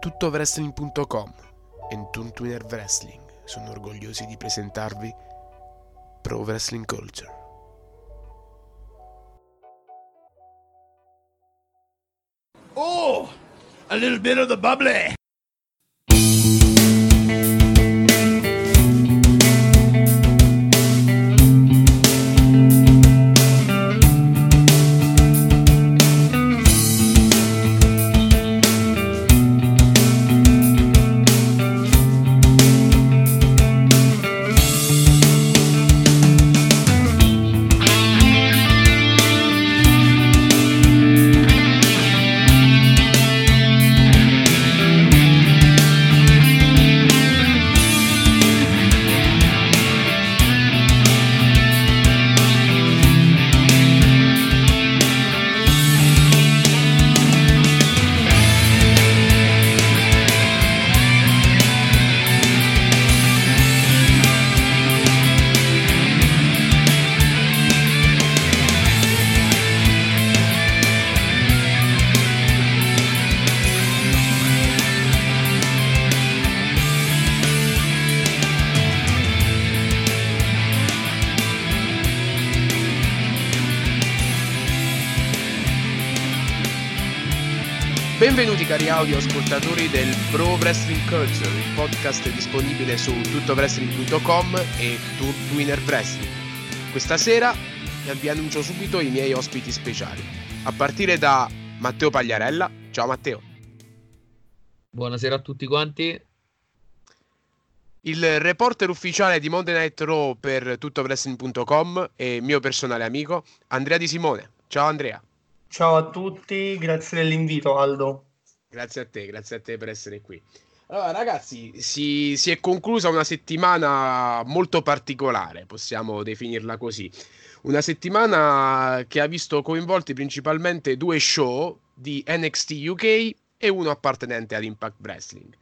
Tuttovwrestling.com e Tuntuner Wrestling sono orgogliosi di presentarvi Pro Wrestling Culture. Oh, a little bit of the bubbly. Benvenuti cari audio ascoltatori del Pro Wrestling Culture, il podcast è disponibile su tuttovwrestling.com e Tutwinner Wrestling. Questa sera vi annuncio subito i miei ospiti speciali, a partire da Matteo Pagliarella. Ciao Matteo. Buonasera a tutti quanti. Il reporter ufficiale di Monday Night Raw per tuttovwrestling.com e mio personale amico Andrea Di Simone. Ciao Andrea. Ciao a tutti, grazie dell'invito Aldo. Grazie a te per essere qui. Allora ragazzi, si è conclusa una settimana molto particolare, possiamo definirla così. Una settimana che ha visto coinvolti principalmente due show di NXT UK e uno appartenente ad Impact Wrestling.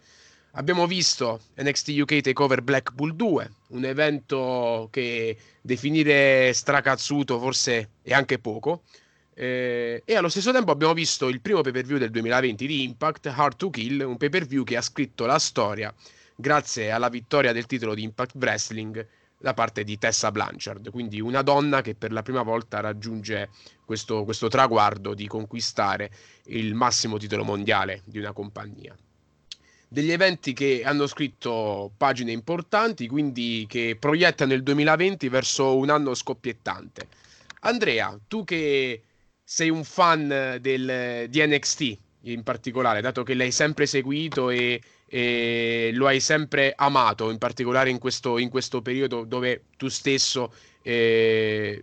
Abbiamo visto NXT UK Takeover Blackpool 2, un evento che definire stracazzuto forse è anche poco. E allo stesso tempo abbiamo visto il primo pay-per-view del 2020 di Impact, Hard to Kill, un pay-per-view che ha scritto la storia grazie alla vittoria del titolo di Impact Wrestling da parte di Tessa Blanchard, quindi una donna che per la prima volta raggiunge questo traguardo di conquistare il massimo titolo mondiale di una compagnia. Degli eventi che hanno scritto pagine importanti, quindi che proiettano il 2020 verso un anno scoppiettante. Andrea, tu che sei un fan di NXT in particolare, dato che l'hai sempre seguito e lo hai sempre amato, in particolare in questo periodo dove tu stesso ne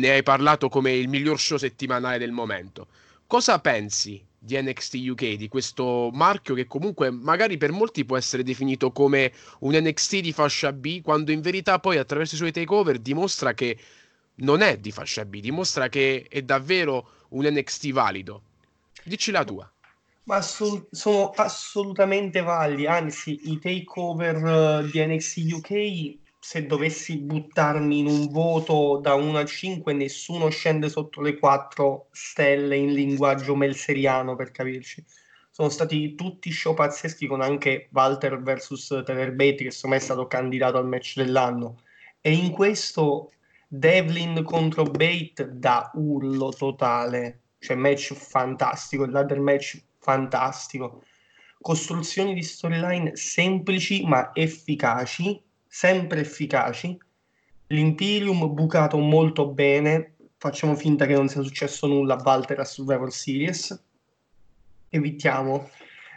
hai parlato come il miglior show settimanale del momento. Cosa pensi di NXT UK, di questo marchio che comunque magari per molti può essere definito come un NXT di fascia B, quando in verità poi attraverso i suoi takeover dimostra che non è di fascia B, dimostra che è davvero un NXT valido. Dici la tua. Ma sono assolutamente validi, anzi i takeover di NXT UK, se dovessi buttarmi in un voto da 1 a 5, nessuno scende sotto le 4 stelle in linguaggio melseriano, per capirci. Sono stati tutti show pazzeschi, con anche Walter vs Tyler Bate, che secondo me è stato candidato al match dell'anno. E in questo Devlin contro Bate da urlo totale, cioè match fantastico, il ladder match fantastico, costruzioni di storyline semplici ma efficaci, sempre efficaci, l'Imperium bucato molto bene, facciamo finta che non sia successo nulla a Walter a Survivor Series, evitiamo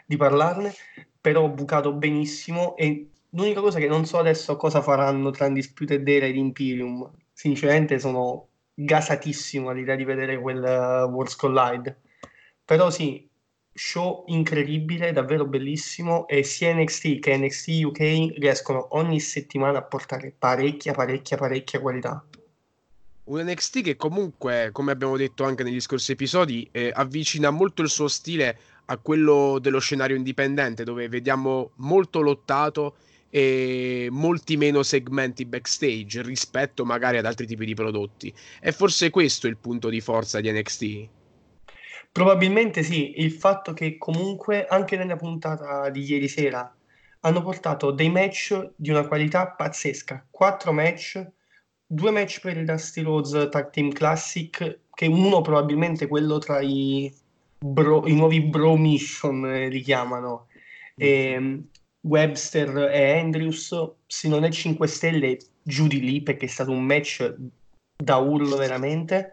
di parlarne, però bucato benissimo. E l'unica cosa che non so adesso cosa faranno tra Undisputed Era ed Imperium. Sinceramente sono gasatissimo all'idea di vedere quel Worlds Collide. Però sì, show incredibile, davvero bellissimo, e sia NXT che NXT UK riescono ogni settimana a portare parecchia qualità. Un NXT che comunque, come abbiamo detto anche negli scorsi episodi, avvicina molto il suo stile a quello dello scenario indipendente, dove vediamo molto lottato e molti meno segmenti backstage rispetto magari ad altri tipi di prodotti. È forse questo il punto di forza di NXT? Probabilmente sì, il fatto che comunque anche nella puntata di ieri sera hanno portato dei match di una qualità pazzesca, 4 match, 2 match per il Dusty Rhodes Tag Team Classic, che uno probabilmente quello tra i nuovi Bro Mission li chiamano, e Webster e Andrews, se non è 5 stelle giù di lì, perché è stato un match da urlo veramente,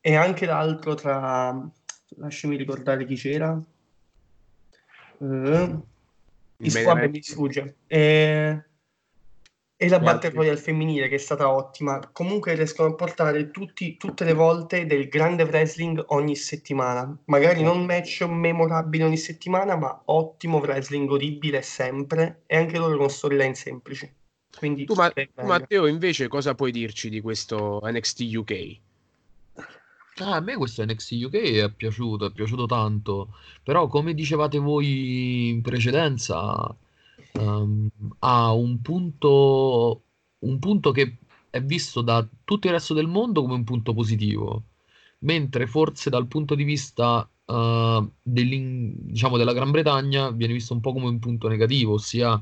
e anche l'altro tra, lasciami ricordare chi c'era, il squadra mi sfugge, e la battle royale femminile che è stata ottima. Comunque riescono a portare tutte le volte del grande wrestling ogni settimana, magari non match memorabile ogni settimana, ma ottimo wrestling godibile sempre, e anche loro con storyline semplici. Quindi tu, Matteo, invece cosa puoi dirci di questo NXT UK? A me questo NXT UK è piaciuto tanto, però come dicevate voi in precedenza, ha un punto che è visto da tutto il resto del mondo come un punto positivo, mentre forse dal punto di vista della Gran Bretagna viene visto un po' come un punto negativo, ossia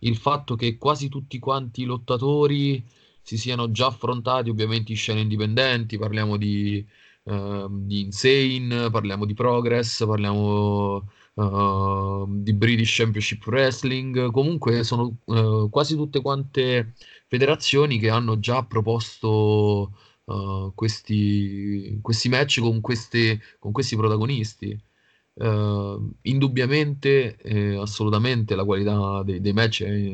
il fatto che quasi tutti quanti i lottatori si siano già affrontati ovviamente in scene indipendenti, parliamo di Insane, parliamo di Progress, parliamo di British Championship Wrestling, comunque sono quasi tutte quante federazioni che hanno già proposto questi match con questi protagonisti. Indubbiamente assolutamente la qualità dei match è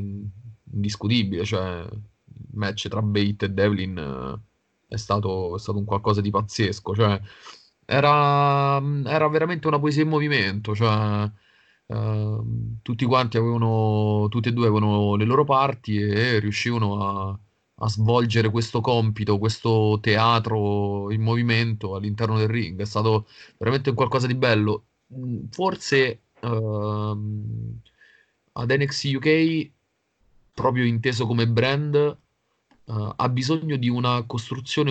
indiscutibile, cioè il match tra Bate e Devlin è stato un qualcosa di pazzesco, cioè era veramente una poesia in movimento, cioè tutti quanti tutti e due avevano le loro parti e riuscivano a svolgere questo compito, questo teatro in movimento all'interno del ring. È stato veramente un qualcosa di bello. Forse ad NXT UK, proprio inteso come brand, ha bisogno di una costruzione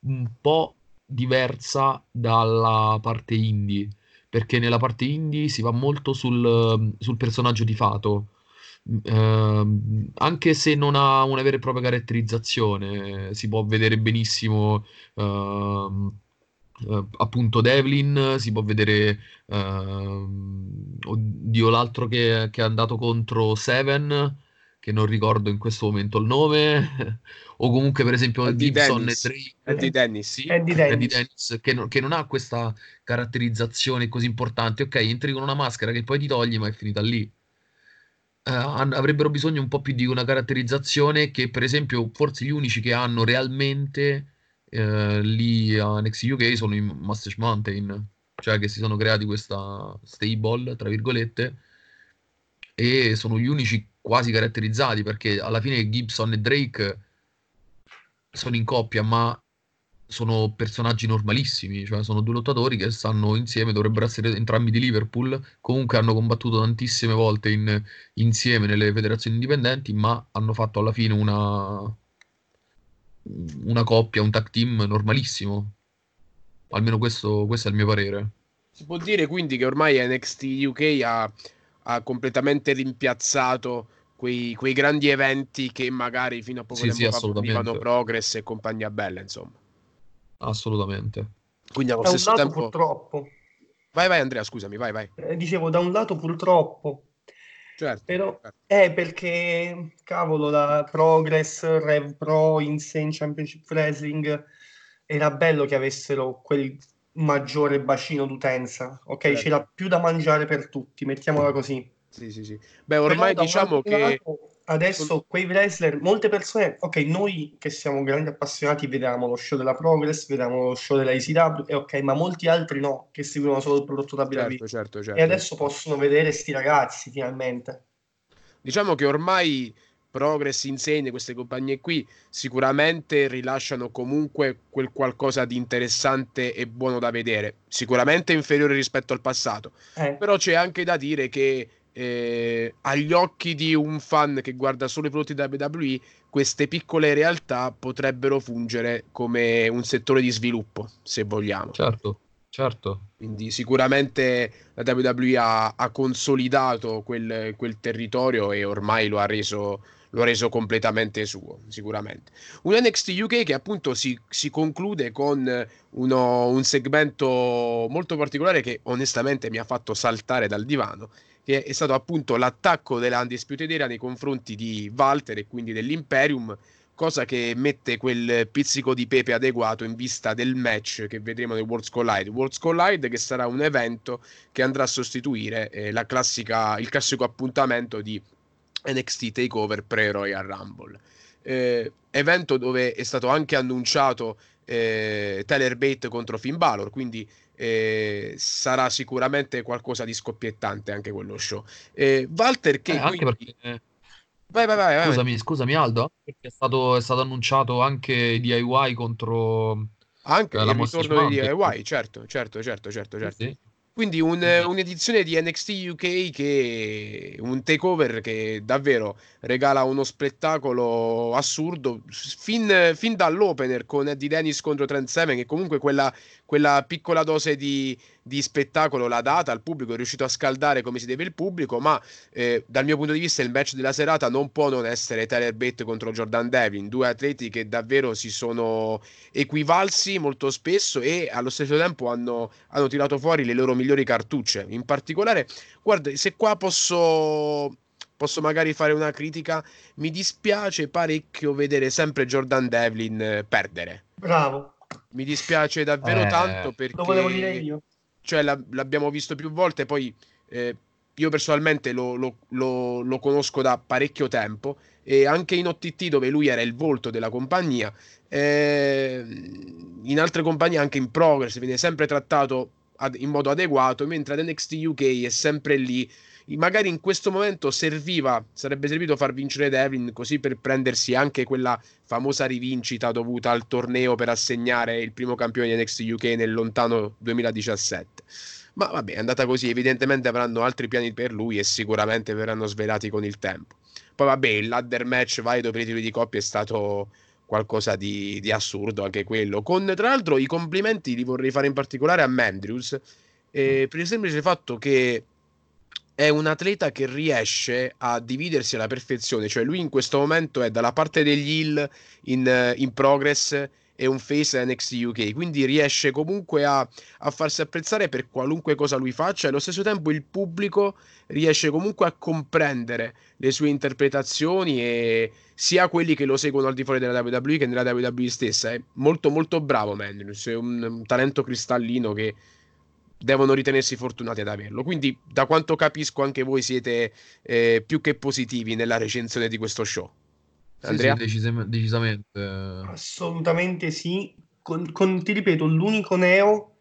un po' diversa dalla parte indie, perché nella parte indie si va molto sul personaggio di fato, anche se non ha una vera e propria caratterizzazione. Si può vedere benissimo appunto Devlin, si può vedere l'altro che è andato contro Seven, che non ricordo in questo momento il nome, o comunque per esempio Gibson e Drake, Eddie Dennis, che non ha questa caratterizzazione così importante. Ok, entri con una maschera che poi ti togli, ma è finita lì. Avrebbero bisogno un po' più di una caratterizzazione, che per esempio forse gli unici che hanno realmente lì a NXT UK sono i Mustache Mountain, cioè che si sono creati questa stable tra virgolette, e sono gli unici quasi caratterizzati, perché alla fine Gibson e Drake sono in coppia, ma sono personaggi normalissimi, cioè sono due lottatori che stanno insieme, dovrebbero essere entrambi di Liverpool, comunque hanno combattuto tantissime volte insieme nelle federazioni indipendenti, ma hanno fatto alla fine una coppia, un tag team normalissimo, almeno questo è il mio parere. Si può dire quindi che ormai NXT UK ha completamente rimpiazzato quei grandi eventi che magari fino a poco tempo fa facevano Progress e compagnia bella, insomma. Assolutamente. Quindi allo stesso tempo, purtroppo. Vai Andrea, scusami, vai. Dicevo, da un lato purtroppo. Certo. Però è perché cavolo, la Progress, Rev Pro, Insane Championship Wrestling, era bello che avessero quel maggiore bacino d'utenza, ok? Certo. C'era più da mangiare per tutti, mettiamola così. Sì. Beh, ormai diciamo che adesso quei wrestler, molte persone, ok, noi che siamo grandi appassionati vediamo lo show della Progress, vediamo lo show della ECW, ok, ma molti altri no, che seguono solo il prodotto da WWE. Certo. E adesso possono vedere sti ragazzi finalmente. Diciamo che ormai Progress, Insane, queste compagnie qui sicuramente rilasciano comunque quel qualcosa di interessante e buono da vedere, sicuramente inferiore rispetto al passato, però c'è anche da dire che agli occhi di un fan che guarda solo i prodotti da WWE, queste piccole realtà potrebbero fungere come un settore di sviluppo, se vogliamo. Certo. Certo. Quindi sicuramente la WWE ha consolidato quel territorio e ormai lo ha reso completamente suo, sicuramente. Un NXT UK che appunto si conclude con un segmento molto particolare che onestamente mi ha fatto saltare dal divano, che è stato appunto l'attacco della Undisputed Era nei confronti di Walter e quindi dell'Imperium, cosa che mette quel pizzico di pepe adeguato in vista del match che vedremo nel Worlds Collide, che sarà un evento che andrà a sostituire il classico appuntamento di NXT Takeover pre-Royal Rumble, evento dove è stato anche annunciato Tyler Bate contro Finn Balor, quindi sarà sicuramente qualcosa di scoppiettante anche quello show. Walter che anche quindi... perché... Vai. Scusami Aldo, perché è stato annunciato anche DIY contro... Anche il ritorno di DIY, certo. Sì. Quindi un'edizione di NXT UK che un takeover che davvero regala uno spettacolo assurdo fin dall'opener con Eddie Dennis contro Trent Seven, che comunque quella piccola dose di spettacolo l'ha data al pubblico, è riuscito a scaldare come si deve il pubblico, ma dal mio punto di vista il match della serata non può non essere Tyler Bate contro Jordan Devlin, due atleti che davvero si sono equivalsi molto spesso e allo stesso tempo hanno tirato fuori le loro migliori cartucce. In particolare, guarda, se qua posso magari fare una critica, mi dispiace parecchio vedere sempre Jordan Devlin perdere. Bravo. Mi dispiace davvero tanto, perché lo volevo dire io. Cioè l'abbiamo visto più volte, poi io personalmente lo conosco da parecchio tempo e anche in OTT, dove lui era il volto della compagnia, in altre compagnie anche in Progress viene sempre trattato in modo adeguato, mentre ad NXT UK è sempre lì. Magari in questo momento sarebbe servito far vincere Devlin, così per prendersi anche quella famosa rivincita dovuta al torneo per assegnare il primo campione di NXT UK nel lontano 2017. Ma vabbè, è andata così, evidentemente avranno altri piani per lui e sicuramente verranno svelati con il tempo. Poi vabbè, il ladder match valido per i titoli di coppia è stato qualcosa di assurdo anche quello, con tra l'altro i complimenti li vorrei fare in particolare a Mandrews, per il semplice fatto che è un atleta che riesce a dividersi alla perfezione, cioè lui in questo momento è dalla parte degli heel in Progress e un face NXT UK, quindi riesce comunque a farsi apprezzare per qualunque cosa lui faccia e allo stesso tempo il pubblico riesce comunque a comprendere le sue interpretazioni, e sia quelli che lo seguono al di fuori della WWE che nella WWE stessa. È molto molto bravo Mandrews, è un talento cristallino che devono ritenersi fortunati ad averlo, quindi da quanto capisco anche voi siete più che positivi nella recensione di questo show. Andrea? Sì, decisamente. Assolutamente sì. Ti ripeto, l'unico neo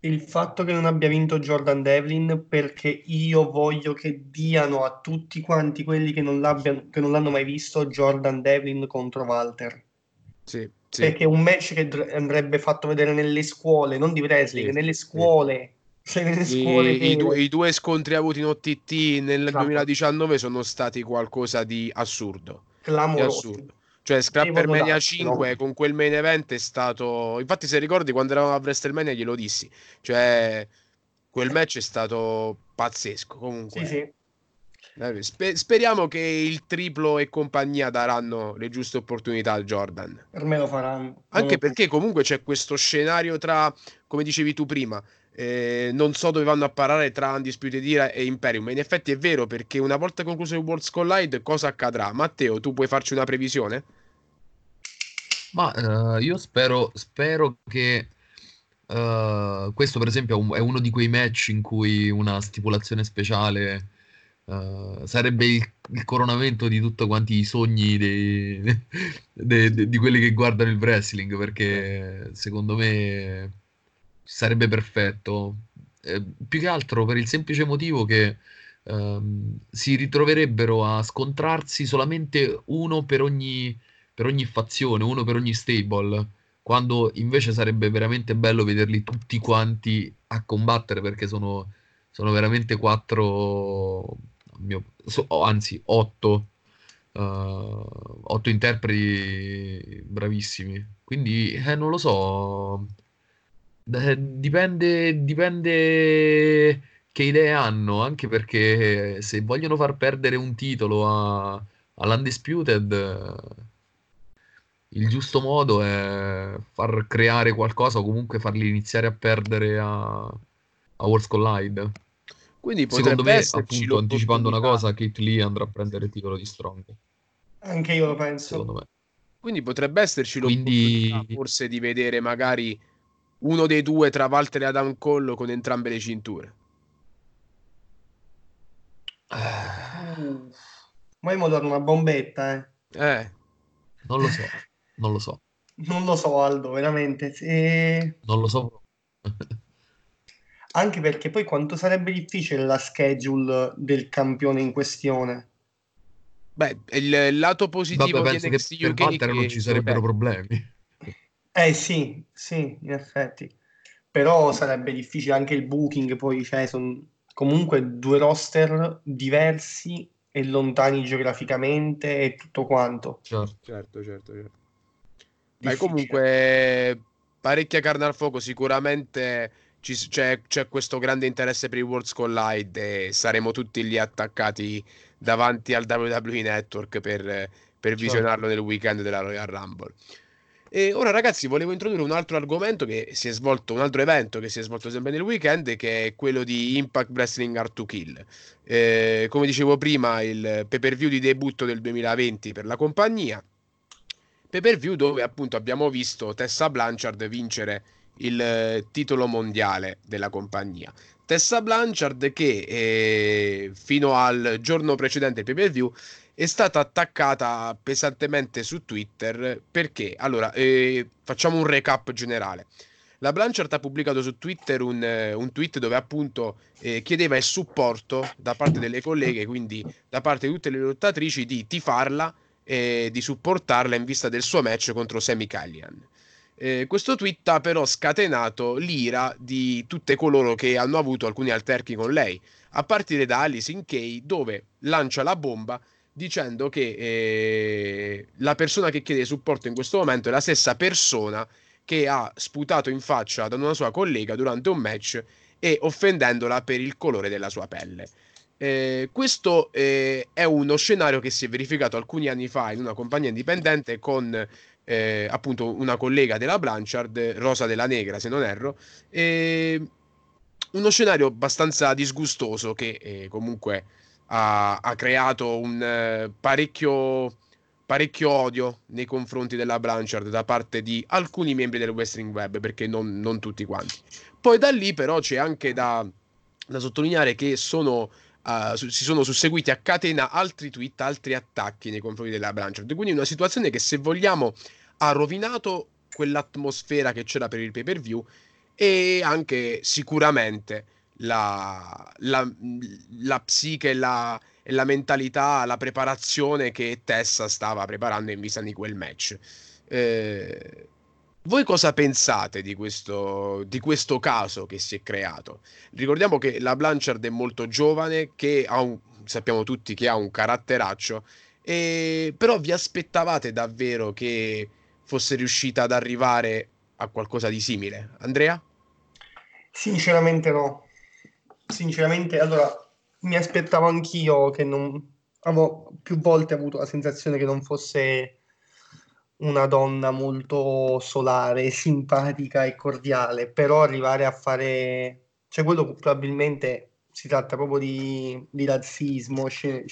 è il fatto che non abbia vinto Jordan Devlin, perché io voglio che diano a tutti quanti quelli che non l'hanno mai visto Jordan Devlin contro Walter. Sì. Perché è un match che andrebbe fatto vedere nelle scuole, non di wrestling, sì, nelle scuole. Sì. Cioè, I due scontri avuti in OTT nel 2019 sono stati qualcosa di assurdo. Clamoroso. Cioè Scrapper Mania 5 con quel main event è stato, infatti se ricordi quando eravamo a WrestleMania glielo dissi, cioè quel match è stato pazzesco comunque. Sì. Speriamo che il triplo e compagnia daranno le giuste opportunità al Jordan. Per me lo faranno. Anche perché comunque c'è questo scenario tra, come dicevi tu prima, non so dove vanno a parare tra Undisputed Era e Imperium. In effetti è vero, perché una volta concluso il Worlds Collide cosa accadrà? Matteo, tu puoi farci una previsione? Ma io spero che questo per esempio è uno di quei match in cui una stipulazione speciale sarebbe il coronamento di tutti quanti i sogni di quelli che guardano il wrestling, perché secondo me sarebbe perfetto, più che altro per il semplice motivo che si ritroverebbero a scontrarsi solamente uno per ogni fazione, uno per ogni stable, quando invece sarebbe veramente bello vederli tutti quanti a combattere, perché sono veramente 8 interpreti bravissimi, quindi non lo so. Dipende che idee hanno, anche perché se vogliono far perdere un titolo all'Undisputed, il giusto modo è far creare qualcosa o comunque farli iniziare a perdere a Worlds Collide. Quindi secondo me, appunto, anticipando una cosa, Kate Lee andrà a prendere il titolo di Strong. Anche io lo penso. Secondo me. Quindi potrebbe esserci l'opportunità forse di vedere magari uno dei due tra Walter e Adam Cole con entrambe le cinture. Ma io torno una bombetta, Non lo so. Non lo so, Aldo, veramente. Non lo so. Anche perché poi quanto sarebbe difficile la schedule del campione in questione. Beh, il lato positivo penso di NXT che per Walter non ci sarebbero problemi. Sì, in effetti. Però sarebbe difficile anche il booking, poi sono comunque due roster diversi e lontani geograficamente e tutto quanto. Certo. Ma comunque parecchia carne al fuoco, sicuramente c'è questo grande interesse per i Worlds Collide e saremo tutti lì attaccati davanti al WWE Network per visionarlo nel weekend della Royal Rumble. E ora, ragazzi, volevo introdurre un altro argomento che si è svolto, un altro evento che si è svolto sempre nel weekend, che è quello di Impact Wrestling Hard to Kill. Come dicevo prima, il pay-per-view di debutto del 2020 per la compagnia, pay-per-view dove appunto abbiamo visto Tessa Blanchard vincere il titolo mondiale della compagnia. Tessa Blanchard che fino al giorno precedente del pay-per-view è stata attaccata pesantemente su Twitter perché, allora, facciamo un recap generale. La Blanchard ha pubblicato su Twitter un tweet dove appunto chiedeva il supporto da parte delle colleghe, quindi da parte di tutte le lottatrici, di tifarla e di supportarla in vista del suo match contro Sami Callihan. Questo tweet ha però scatenato l'ira di tutte coloro che hanno avuto alcuni alterchi con lei, a partire da Alice in Kay, dove lancia la bomba dicendo che la persona che chiede supporto in questo momento è la stessa persona che ha sputato in faccia ad una sua collega durante un match e offendendola per il colore della sua pelle. Questo è uno scenario che si è verificato alcuni anni fa in una compagnia indipendente con appunto una collega della Blanchard, Rosa della Negra se non erro, uno scenario abbastanza disgustoso che comunque ha creato un parecchio odio nei confronti della Blanchard da parte di alcuni membri del Wrestling Web, perché non tutti quanti. Poi da lì però c'è anche da sottolineare che si sono susseguiti a catena altri tweet, altri attacchi nei confronti della Blanchard, quindi una situazione che, se vogliamo, ha rovinato quell'atmosfera che c'era per il pay per view e anche sicuramente la psiche, la mentalità, la preparazione che Tessa stava preparando in vista di quel match. Voi cosa pensate di questo caso che si è creato? Ricordiamo che la Blanchard è molto giovane, che sappiamo tutti che ha un caratteraccio, però vi aspettavate davvero che fosse riuscita ad arrivare a qualcosa di simile? Andrea? Sinceramente no. Sinceramente, allora, mi aspettavo anch'io che non... Avevo più volte avuto la sensazione che non fosse una donna molto solare, simpatica e cordiale, però arrivare a fare... Cioè, quello probabilmente si tratta proprio di razzismo, cioè,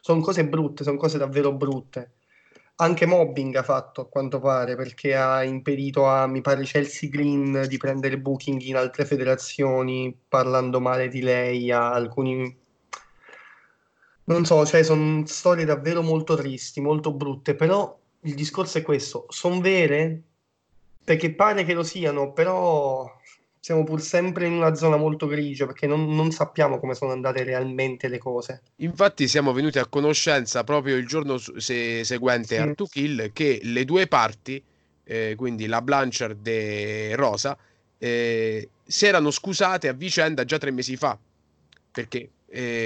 sono cose brutte, sono cose davvero brutte. Anche mobbing ha fatto, a quanto pare, perché ha impedito a, mi pare, Chelsea Green di prendere booking in altre federazioni, parlando male di lei a alcuni... Non so, cioè, sono storie davvero molto tristi, molto brutte, però... Il discorso è questo: sono vere? Perché pare che lo siano, però siamo pur sempre in una zona molto grigia, perché non sappiamo come sono andate realmente le cose. Infatti siamo venuti a conoscenza proprio il giorno seguente a Hard to Kill che le due parti, quindi la Blanchard e Rosa, si erano scusate a vicenda già 3 mesi fa, perché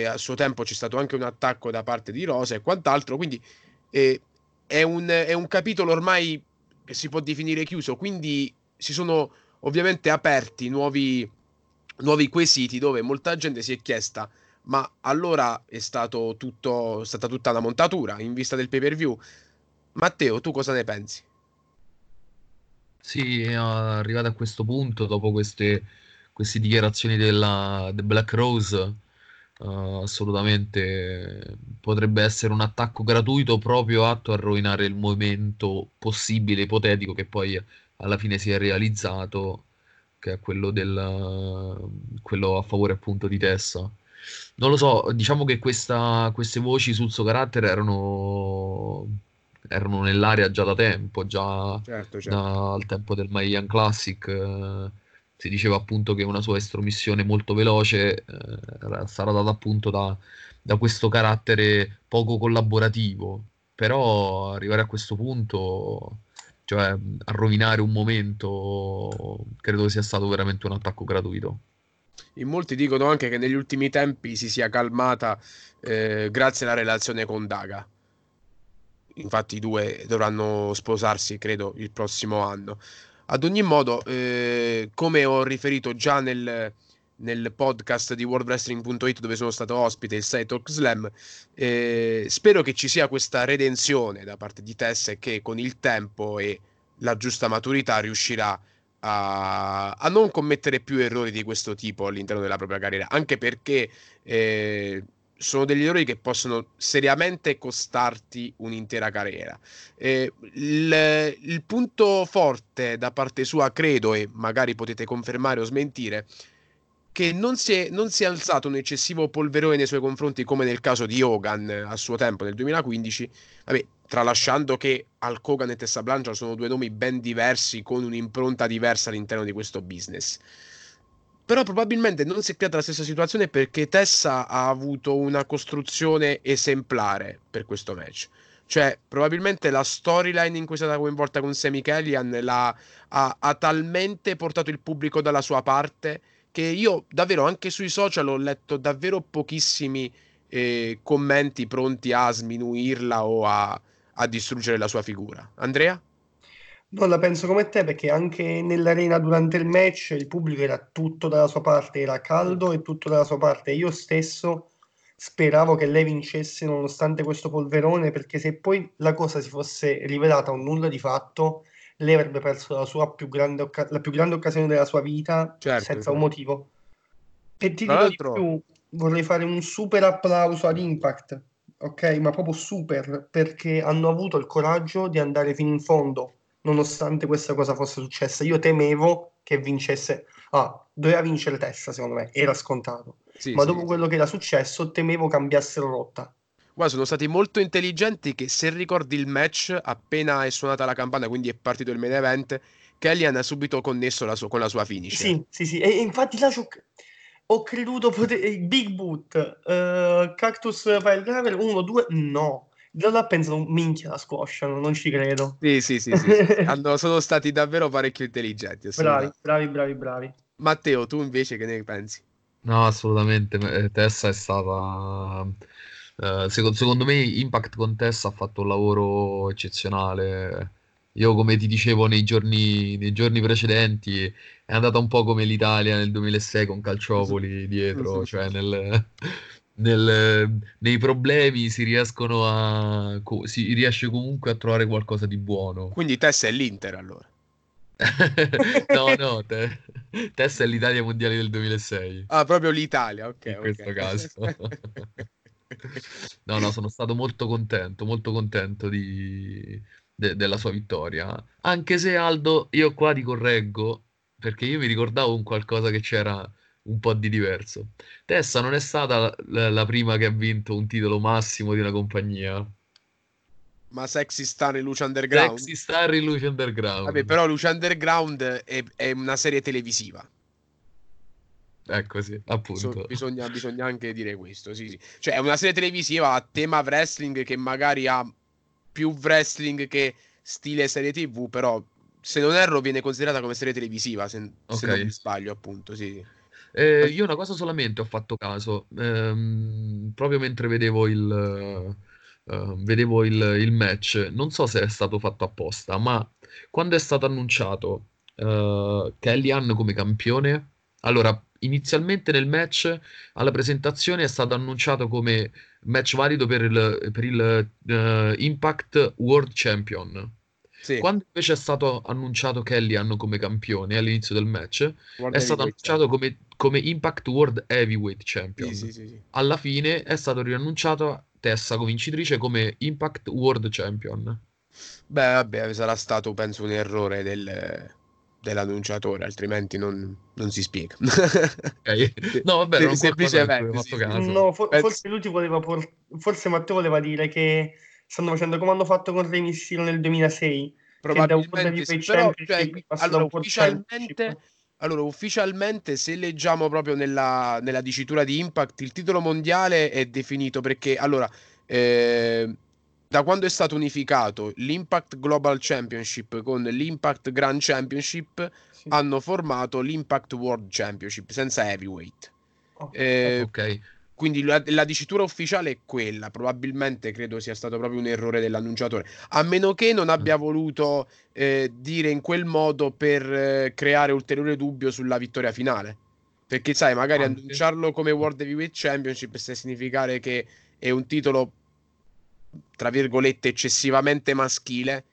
a suo tempo c'è stato anche un attacco da parte di Rosa e quant'altro, quindi... È un capitolo ormai che si può definire chiuso, quindi si sono ovviamente aperti nuovi quesiti, dove molta gente si è chiesta: ma allora è stata tutta una montatura in vista del pay per view? Matteo, tu cosa ne pensi? Sì, arrivato a questo punto, dopo queste dichiarazioni della Black Rose, assolutamente potrebbe essere un attacco gratuito proprio atto a rovinare il movimento possibile, ipotetico, che poi alla fine si è realizzato, che è quello a favore appunto di Tessa. Non lo so, diciamo che queste voci sul suo carattere erano nell'area già da tempo, certo. Dal tempo del Mayan Classic, si diceva appunto che una sua estromissione molto veloce sarà data appunto da questo carattere poco collaborativo. Però arrivare a questo punto, cioè a rovinare un momento, credo sia stato veramente un attacco gratuito. In molti dicono anche che negli ultimi tempi si sia calmata grazie alla relazione con Daga. Infatti i due dovranno sposarsi, credo, il prossimo anno. Ad ogni modo, come ho riferito già nel podcast di worldwrestling.it, dove sono stato ospite, il 6 Talk Slam, spero che ci sia questa redenzione da parte di Tess, e che con il tempo e la giusta maturità riuscirà a non commettere più errori di questo tipo all'interno della propria carriera, anche perché sono degli errori che possono seriamente costarti un'intera carriera. Il punto forte da parte sua, credo, e magari potete confermare o smentire, che non si è alzato un eccessivo polverone nei suoi confronti, come nel caso di Hogan a suo tempo nel 2015, tralasciando che Hulk Hogan e Tessa Blanchard sono due nomi ben diversi, con un'impronta diversa all'interno di questo business. Però probabilmente non si è creata la stessa situazione, perché Tessa ha avuto una costruzione esemplare per questo match. Cioè, probabilmente la storyline in cui è stata coinvolta con Sami Callihan ha talmente portato il pubblico dalla sua parte che io davvero, anche sui social, ho letto davvero pochissimi commenti pronti a sminuirla o a distruggere la sua figura. Andrea? Non la penso come te, perché anche nell'arena durante il match il pubblico era tutto dalla sua parte, era caldo e tutto dalla sua parte. Io stesso speravo che lei vincesse nonostante questo polverone, perché se poi la cosa si fosse rivelata un nulla di fatto, lei avrebbe perso la più grande occasione della sua vita, certo, senza un motivo. E ti dico di più, vorrei fare un super applauso ad Impact, ok? Ma proprio super, perché hanno avuto il coraggio di andare fino in fondo nonostante questa cosa fosse successa. Io temevo che vincesse, doveva vincere Tessa, secondo me era scontato, dopo quello che era successo temevo cambiassero rotta. Guarda, sono stati molto intelligenti, che se ricordi il match, appena è suonata la campana, quindi è partito il main event, Callihan ha subito connesso con la sua finish. Sì, e infatti là ho creduto Big Boot, Cactus Piledriver 1, 2, no, la penso, minchia, la squasciano, non ci credo. Sì. Sono stati davvero parecchio intelligenti. Bravi. Matteo, tu invece che ne pensi? No, assolutamente, Tessa è stata... secondo me Impact con Tessa ha fatto un lavoro eccezionale. Io, come ti dicevo nei giorni precedenti, è andata un po' come l'Italia nel 2006 con Calciopoli dietro, cioè nei problemi si riesce comunque a trovare qualcosa di buono. Quindi Tessa è l'Inter, allora? No, Tessa è l'Italia mondiale del 2006. Ah, proprio l'Italia, ok. Questo caso. No, sono stato molto contento della sua vittoria. Anche se, Aldo, io qua ti correggo, perché io mi ricordavo un qualcosa che c'era un po' di diverso. Tessa non è stata la prima che ha vinto un titolo massimo di una compagnia. Ma Sexy Star in Lucha Underground? Sexy Star in Lucha Underground. Vabbè, però Lucha Underground è una serie televisiva. Ecco, sì, appunto. Bisogna anche dire questo, sì. Cioè, è una serie televisiva a tema wrestling, che magari ha più wrestling che stile serie TV, però, se non erro, viene considerata come serie televisiva, se non mi sbaglio, appunto, sì. Io una cosa solamente ho fatto caso, proprio mentre vedevo il match, non so se è stato fatto apposta, ma quando è stato annunciato Callihan come campione. Allora, inizialmente nel match, alla presentazione, è stato annunciato come match valido per il Impact World Champion. Sì. Quando invece è stato annunciato Callihan come campione all'inizio del match, World è stato annunciato come Impact World Heavyweight Champion. Sì, sì, sì, sì. Alla fine è stato riannunciato Tessa come vincitrice come Impact World Champion. Beh, vabbè, sarà stato, penso, un errore dell'annunciatore, altrimenti non si spiega. Okay. No, vabbè, non semplicemente, sì. Caso. No, forse lui forse Matteo voleva dire che stanno facendo come hanno fatto con Rey Mysterio nel 2006, probabilmente, sì, però, cioè, ufficialmente, se leggiamo proprio nella dicitura di Impact, il titolo mondiale è definito perché, allora, da quando è stato unificato l'Impact Global Championship con l'Impact Grand Championship, sì, hanno formato l'Impact World Championship senza heavyweight. Ok. Quindi la dicitura ufficiale è quella. Probabilmente credo sia stato proprio un errore dell'annunciatore, a meno che non abbia voluto dire in quel modo per creare ulteriore dubbio sulla vittoria finale, perché sai, magari annunciarlo come World Heavyweight Championship sta a significare che è un titolo tra virgolette eccessivamente maschile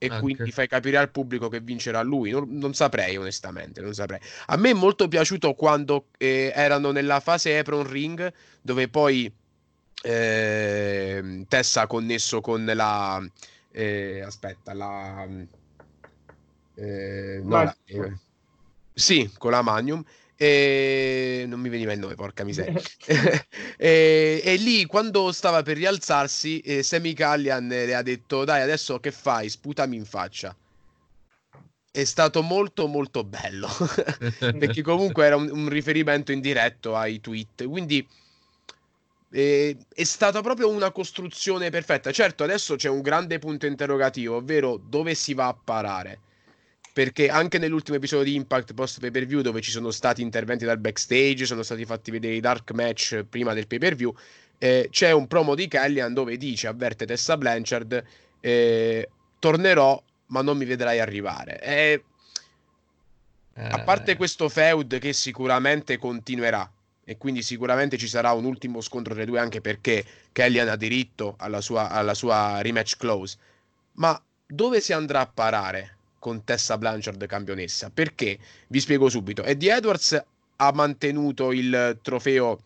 e quindi fai capire al pubblico che vincerà lui. Non saprei, onestamente, non saprei. A me è molto piaciuto quando erano nella fase apron ring, dove poi Tessa ha connesso con con la Magnum. E non mi veniva il nome, porca miseria. e lì, quando stava per rialzarsi, Sami Callihan le ha detto: dai, adesso che fai? Sputami in faccia. È stato molto molto bello perché comunque era un riferimento indiretto ai tweet, quindi è stata proprio una costruzione perfetta. Certo, adesso c'è un grande punto interrogativo, ovvero dove si va a parare, perché anche nell'ultimo episodio di Impact post pay per view, dove ci sono stati interventi dal backstage, sono stati fatti vedere i dark match prima del pay per view, c'è un promo di Callihan dove dice, avverte Tessa Blanchard, tornerò ma non mi vedrai arrivare. A parte questo feud che sicuramente continuerà, e quindi sicuramente ci sarà un ultimo scontro tra i due, anche perché Callihan ha diritto alla sua rematch clause, ma dove si andrà a parare con Tessa Blanchard campionessa? Perché vi spiego subito: Eddie Edwards ha mantenuto il trofeo,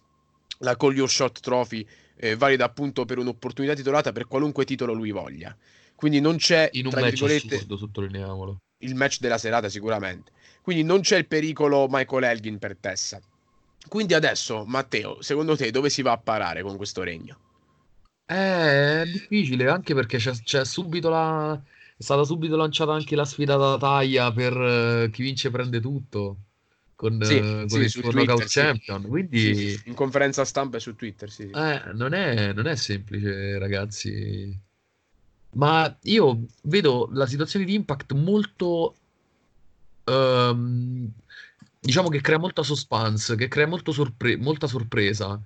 la Call Your Shot Trophy, valida appunto per un'opportunità titolata per qualunque titolo lui voglia, quindi non c'è, in un match assurdo, sottolineiamolo, il match della serata sicuramente, quindi non c'è il pericolo Michael Elgin per Tessa. Quindi adesso, Matteo, secondo te dove si va a parare con questo regno? È difficile, anche perché c'è subito è stata subito lanciata anche la sfida da Taya per chi vince prende tutto, con il suo Knockout Champion. Quindi sì. In conferenza stampa e su Twitter, sì. Non è semplice, ragazzi. Ma io vedo la situazione di Impact molto... diciamo che crea molta suspense, che crea molta sorpresa,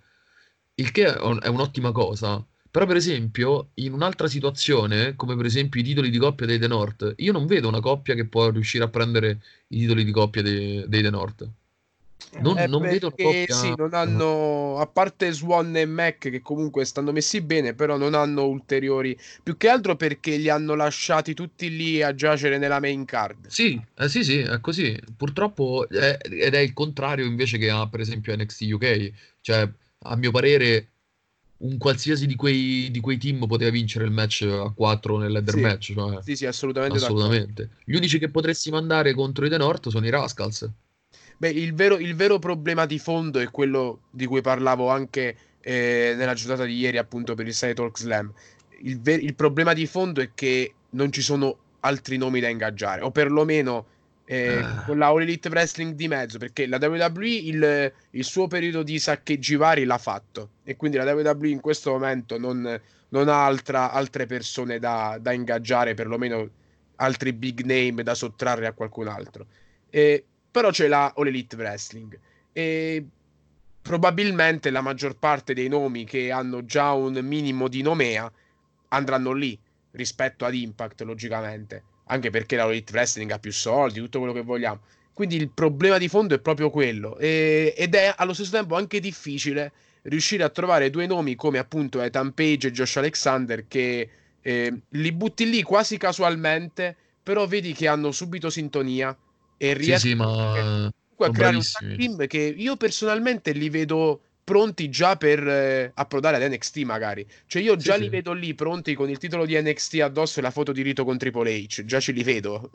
il che è un'ottima cosa. Però, per esempio, in un'altra situazione, come per esempio i titoli di coppia dei The North, io non vedo una coppia che può riuscire a prendere i titoli di coppia dei The North. Non vedo una coppia... Sì, non hanno, a parte Swann e Mack, che comunque stanno messi bene, però non hanno ulteriori... Più che altro perché li hanno lasciati tutti lì a giacere nella main card. Sì, sì, è così. Purtroppo, ed è il contrario invece che ha, per esempio, NXT UK. Cioè, a mio parere... un qualsiasi di quei team poteva vincere il match a 4 nel ladder match, cioè, sì, assolutamente. Gli unici che potresti mandare contro i The North sono i Rascals. Beh, il vero problema di fondo è quello di cui parlavo anche nella giornata di ieri, appunto, per il Side Talk Slam. Il problema di fondo è che non ci sono altri nomi da ingaggiare, o perlomeno con la All Elite Wrestling di mezzo, perché la WWE il suo periodo di saccheggi vari l'ha fatto, e quindi la WWE in questo momento non ha altre persone da ingaggiare, perlomeno altri big name da sottrarre a qualcun altro, però c'è la All Elite Wrestling e probabilmente la maggior parte dei nomi che hanno già un minimo di nomea andranno lì rispetto ad Impact, logicamente. anche perché la Elite Wrestling ha più soldi, tutto quello che vogliamo. Quindi il problema di fondo è proprio quello, ed è allo stesso tempo anche difficile riuscire a trovare due nomi come appunto Ethan Page e Josh Alexander che li butti lì quasi casualmente, però vedi che hanno subito sintonia e riescono a creare un tag team che io personalmente li vedo pronti già per approdare ad NXT magari, cioè io già li vedo lì pronti con il titolo di NXT addosso e la foto di Rito con Triple H, già ce li vedo.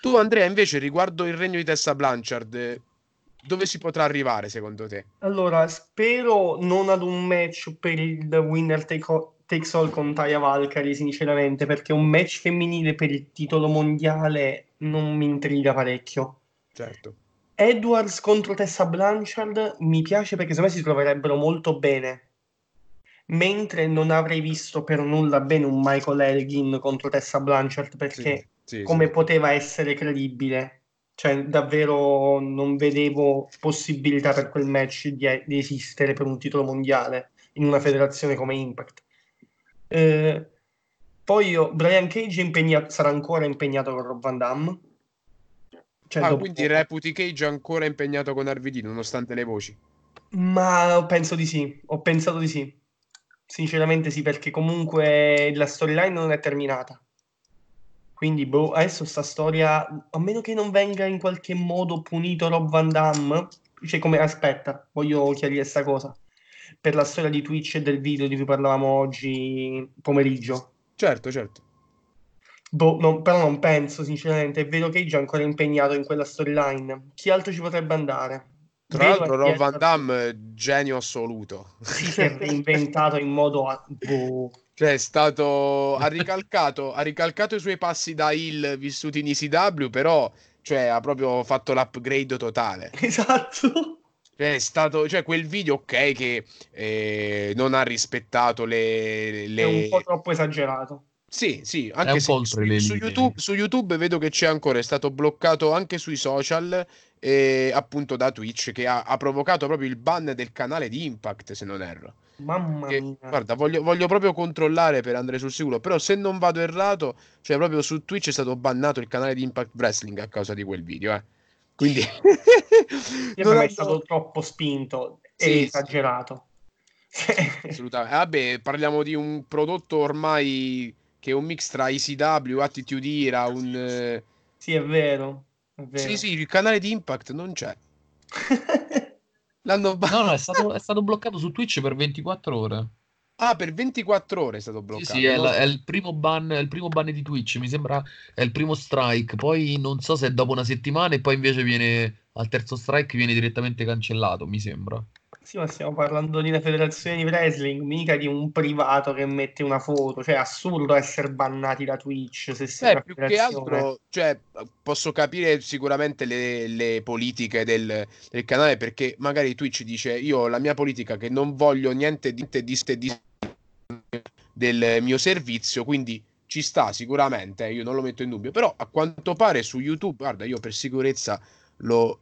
Tu Andrea invece riguardo il regno di Tessa Blanchard, dove si potrà arrivare secondo te? Allora, spero non ad un match per il winner takes all con Taya Valkyrie sinceramente, perché un match femminile per il titolo mondiale non mi intriga parecchio. Certo. Edwards contro Tessa Blanchard mi piace perché secondo me si troverebbero molto bene, mentre non avrei visto per nulla bene un Michael Elgin contro Tessa Blanchard perché come poteva essere credibile, cioè davvero non vedevo possibilità per quel match di esistere per un titolo mondiale in una federazione come Impact. Poi Brian Cage sarà ancora impegnato con Rob Van Dam. Cioè, quindi reputi Cage ancora impegnato con RVD nonostante le voci? Ma penso di sì, ho pensato di sì, sinceramente sì, perché comunque la storyline non è terminata, quindi adesso sta storia, a meno che non venga in qualche modo punito Rob Van Dam, cioè come, aspetta, voglio chiarire sta cosa per la storia di Twitch e del video di cui parlavamo oggi pomeriggio. Certo però non penso sinceramente, è vero che è già ancora impegnato in quella storyline. Chi altro ci potrebbe andare? Tra l'altro Rob Van Dam, genio assoluto, si è reinventato in modo cioè è stato ha ricalcato i suoi passi da heel vissuti in ECW, però cioè ha proprio fatto l'upgrade totale. Esatto. È stato, cioè quel video ok che non ha rispettato le... è un po' troppo esagerato. Sì, anche se su YouTube vedo che c'è ancora, è stato bloccato anche sui social, appunto da Twitch, che ha provocato proprio il ban del canale di Impact, se non erro. Mamma mia. Guarda, voglio proprio controllare per andare sul sicuro, però se non vado errato, cioè proprio su Twitch è stato bannato il canale di Impact Wrestling a causa di quel video, Quindi è stato troppo spinto e esagerato. Assolutamente. Vabbè, parliamo di un prodotto ormai che è un mix tra ECW, Attitude Era, Sì, è vero. Sì, il canale di Impact non c'è. L'hanno no, è stato bloccato su Twitch per 24 ore. Ah, per 24 ore è stato bloccato. Sì, è il primo ban di Twitch, mi sembra è il primo strike, poi non so se è dopo una settimana e poi invece viene al terzo strike viene direttamente cancellato, mi sembra. Sì, ma stiamo parlando di una federazione di wrestling, mica di un privato che mette una foto, cioè è assurdo essere bannati da Twitch se sei una più federazione. Che altro, cioè, posso capire sicuramente le politiche del canale, perché magari Twitch dice io ho la mia politica che non voglio niente di del mio servizio, quindi ci sta sicuramente, io non lo metto in dubbio, però a quanto pare su YouTube, guarda, io per sicurezza lo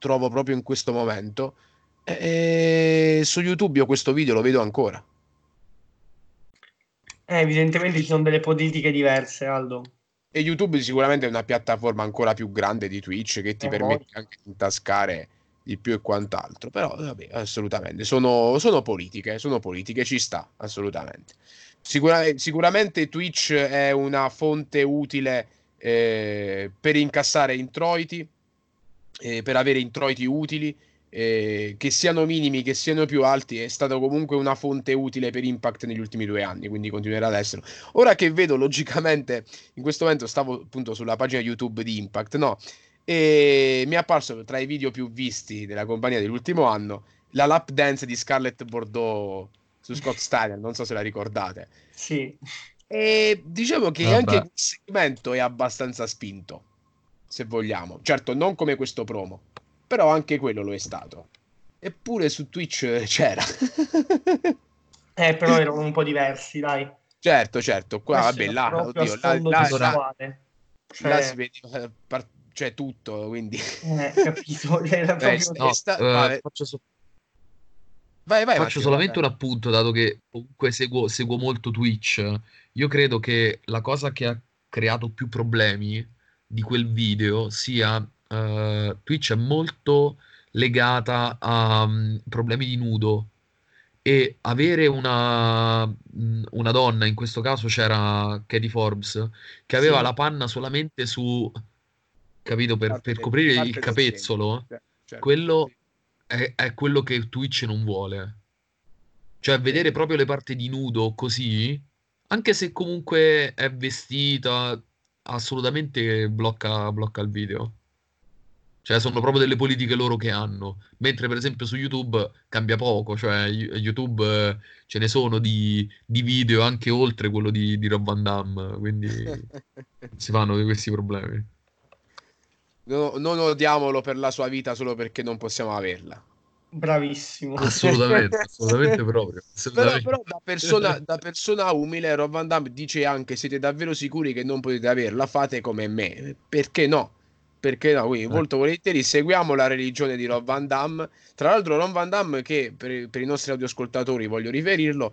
trovo proprio in questo momento. Su YouTube io questo video lo vedo ancora. Evidentemente ci sono delle politiche diverse, Aldo. E YouTube sicuramente è una piattaforma ancora più grande di Twitch che ti permette anche di intascare di più e quant'altro. Però vabbè, assolutamente sono politiche, ci sta assolutamente. Sicuramente Twitch è una fonte utile per incassare introiti, per avere introiti utili. Che siano minimi, che siano più alti, è stata comunque una fonte utile per Impact negli ultimi 2 anni, quindi continuerà ad esserlo. Ora che vedo logicamente, in questo momento stavo appunto sulla pagina YouTube di Impact, no? E mi è apparso tra i video più visti della compagnia dell'ultimo anno la lap dance di Scarlett Bordeaux su Scott Steiner, non so se la ricordate. Sì. E diciamo che anche il segmento è abbastanza spinto, se vogliamo. Certo, non come questo promo, però anche quello lo è stato, eppure su Twitch c'era. Però erano un po' diversi, dai. Certo, qua vabbè, là si vedeva cioè tutto, quindi capito, era proprio faccio solamente un appunto, dato che comunque seguo molto Twitch. Io credo che la cosa che ha creato più problemi di quel video sia Twitch è molto legata a problemi di nudo, e avere una donna, in questo caso c'era Katie Forbes, che aveva la panna solamente su, capito, per coprire il capezzolo, certo. Quello è quello che Twitch non vuole, cioè vedere proprio le parti di nudo così, anche se comunque è vestita, assolutamente blocca il video. Cioè sono proprio delle politiche loro che hanno, mentre per esempio su YouTube cambia poco, cioè YouTube ce ne sono di video anche oltre quello di Rob Van Dam, quindi si fanno di questi problemi. Non odiamolo per la sua vita solo perché non possiamo averla. Bravissimo. Assolutamente proprio. Assolutamente. Però da persona umile, Rob Van Dam dice anche: siete davvero sicuri che non potete averla? Fate come me. Perché no? Perché no, quindi molto volentieri seguiamo la religione di Rob Van Dam. Tra l'altro Rob Van Dam, che per i nostri audioascoltatori voglio riferirlo,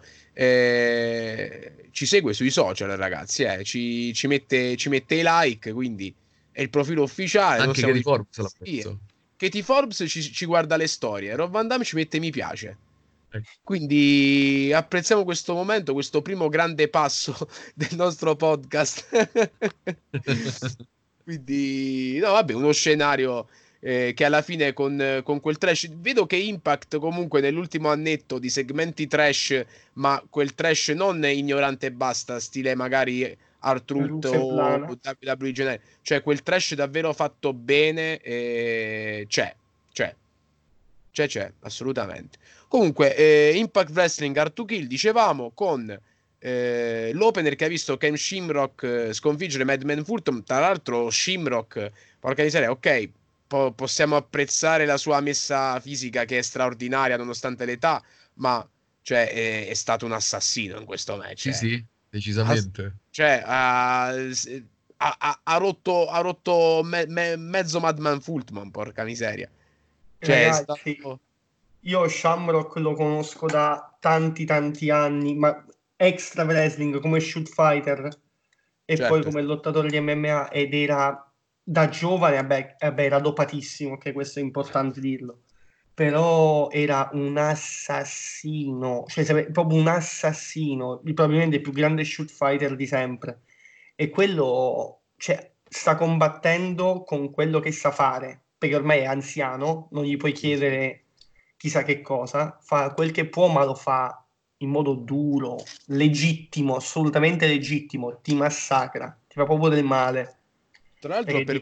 ci segue sui social, ragazzi, ci mette i like, quindi è il profilo ufficiale. Anche Katie Forbes l'ha preso. Katie Forbes ci guarda le storie, Rob Van Dam ci mette mi piace. Quindi apprezziamo questo momento, questo primo grande passo del nostro podcast. Quindi no, vabbè, uno scenario che alla fine con quel trash, vedo che Impact comunque nell'ultimo annetto di segmenti trash, ma quel trash non ignorante e basta, stile magari Art Root o WWE Genere, cioè quel trash davvero fatto bene, c'è assolutamente. Comunque Impact Wrestling Art to Kill, dicevamo, con l'opener che ha visto Ken Shamrock sconfiggere Madman Fulton. Tra l'altro Shamrock, porca miseria, ok, possiamo apprezzare la sua messa fisica che è straordinaria nonostante l'età, ma cioè, è stato un assassino in questo match. Sì, decisamente. Ha rotto mezzo Madman Fulton, porca miseria. Cioè, ragazzi, è stato... Io Shamrock lo conosco da tanti anni, ma extra wrestling come shoot fighter e poi come lottatore di MMA, ed era da giovane, era dopatissimo, che questo è importante dirlo, però era un assassino, cioè proprio un assassino, probabilmente il più grande shoot fighter di sempre, e quello, cioè, sta combattendo con quello che sa fare, perché ormai è anziano, non gli puoi chiedere chissà che cosa, fa quel che può, ma lo fa in modo duro, legittimo, assolutamente legittimo, ti massacra, ti fa proprio del male. Tra l'altro per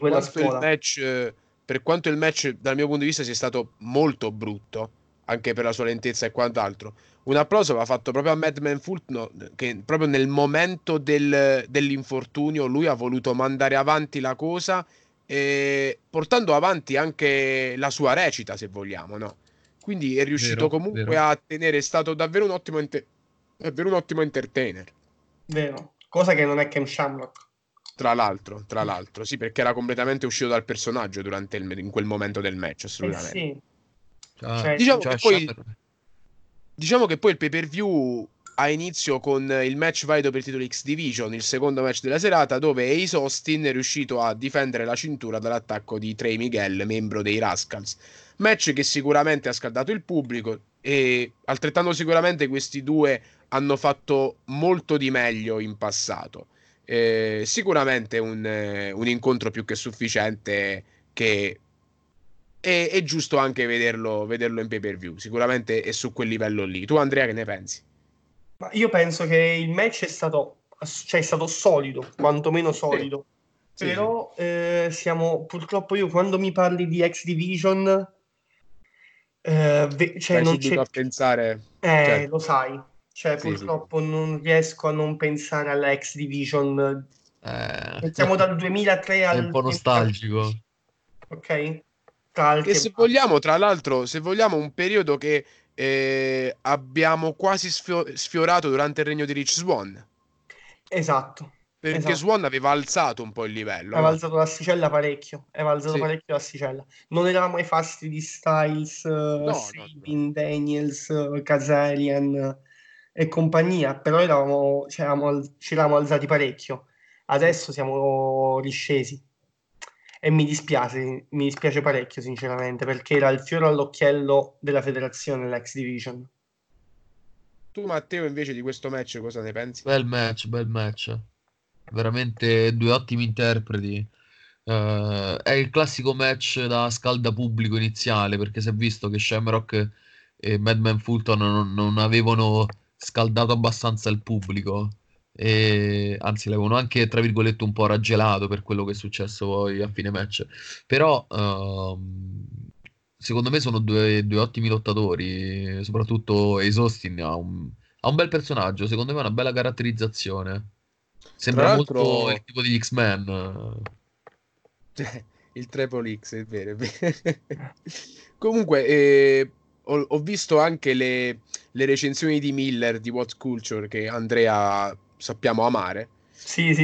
quanto il match dal mio punto di vista sia stato molto brutto, anche per la sua lentezza e quant'altro, un applauso va fatto proprio a Madman Fulton, che proprio nel momento dell'infortunio lui ha voluto mandare avanti la cosa, portando avanti anche la sua recita, se vogliamo, no? Quindi è riuscito comunque a tenere, è stato davvero un ottimo entertainer. Vero, cosa che non è Ken Shamrock. Tra l'altro, sì, perché era completamente uscito dal personaggio durante in quel momento del match, assolutamente. Diciamo che poi il pay-per-view ha inizio con il match valido per il titolo X Division, il secondo match della serata, dove Ace Austin è riuscito a difendere la cintura dall'attacco di Trey Miguel, membro dei Rascals. Match che sicuramente ha scaldato il pubblico, e altrettanto sicuramente questi due hanno fatto molto di meglio in passato. Sicuramente un incontro più che sufficiente, che è giusto anche vederlo in pay per view, sicuramente è su quel livello lì. Tu Andrea, che ne pensi? Ma io penso che il match è stato solido, quantomeno solido, sì. Però siamo, purtroppo, io quando mi parli di X Division non c'è a pensare, lo sai, cioè sì, purtroppo sì. Non riesco a non pensare alla X Division. Pensiamo dal 2003 al, è un po' nostalgico, ok, e se vogliamo, tra l'altro, se vogliamo, un periodo che abbiamo quasi sfiorato durante il regno di Rich Swann. Esatto, perché Swann aveva alzato un po' il livello, aveva alzato l'asticella parecchio, l'asticella. Non eravamo ai fasti di Styles, Sabin, Daniels, Kazarian e compagnia, però eravamo, c'eravamo alzati parecchio. adesso siamo riscesi e mi dispiace parecchio sinceramente, perché era il fiore all'occhiello della federazione, l'X Division. Tu Matteo invece di questo match cosa ne pensi? Bel match, veramente due ottimi interpreti. È il classico match da scalda pubblico iniziale, perché si è visto che Shamrock e Madman Fulton non avevano scaldato abbastanza il pubblico, e anzi l'avevano anche tra virgolette un po' raggelato per quello che è successo poi a fine match. Però secondo me sono due ottimi lottatori, soprattutto Ace Austin ha un bel personaggio, secondo me ha una bella caratterizzazione, sembra molto il tipo degli X-Men. Il Triple X, è vero, è vero. Comunque ho visto anche le recensioni di Miller di What Culture, che Andrea sappiamo amare. Sì.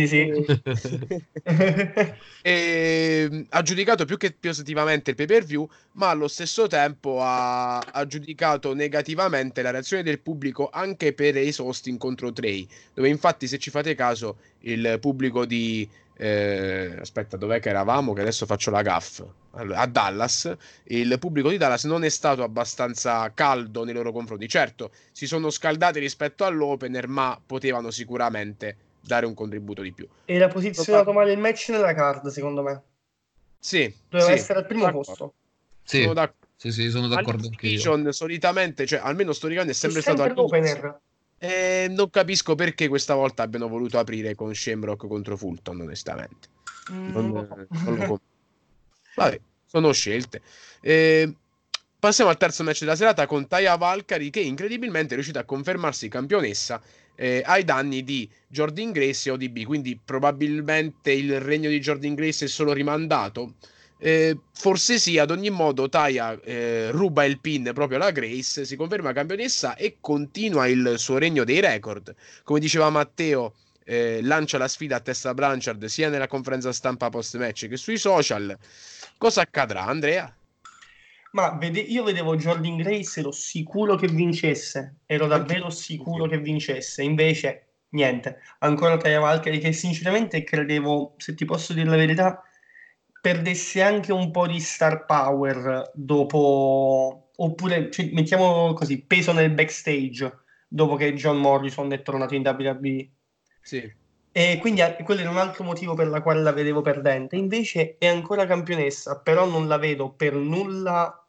E ha giudicato più che positivamente il pay-per-view, ma allo stesso tempo ha giudicato negativamente la reazione del pubblico anche per Ace Austin contro Trey, dove infatti, se ci fate caso, il pubblico di aspetta, dov'è che eravamo? Che adesso faccio la gaffa. Allora, a Dallas, il pubblico di Dallas non è stato abbastanza caldo nei loro confronti. Certo, si sono scaldati rispetto all'opener, ma potevano sicuramente dare un contributo di più. Era posizionato male il match nella card, secondo me. Sì, doveva essere al primo posto. Sì. Sono d'accordo anche io. Solitamente, cioè almeno storicamente, è sempre stato l'opener. Non capisco perché questa volta abbiano voluto aprire con Shamrock contro Fulton, onestamente. Non lo Vabbè, sono scelte. Passiamo al terzo match della serata con Taya Valkyrie, che incredibilmente è riuscita a confermarsi campionessa ai danni di Jordynne Grace e ODB, quindi probabilmente il regno di Jordynne Grace è solo rimandato. Forse sì, ad ogni modo Taya ruba il pin proprio alla Grace, si conferma campionessa e continua il suo regno dei record. Come diceva Matteo, lancia la sfida a Tessa Blanchard sia nella conferenza stampa post match che sui social. Cosa accadrà, Andrea? Ma io vedevo Jordynne Grace, ero sicuro che vincesse, invece niente, ancora Taya Valkyrie, che sinceramente credevo, se ti posso dire la verità, perdesse anche un po' di star power dopo, oppure cioè, mettiamo così, peso nel backstage dopo che John Morrison è tornato in WWE. Sì. E quindi quello era un altro motivo per la quale la vedevo perdente. Invece è ancora campionessa, però non la vedo per nulla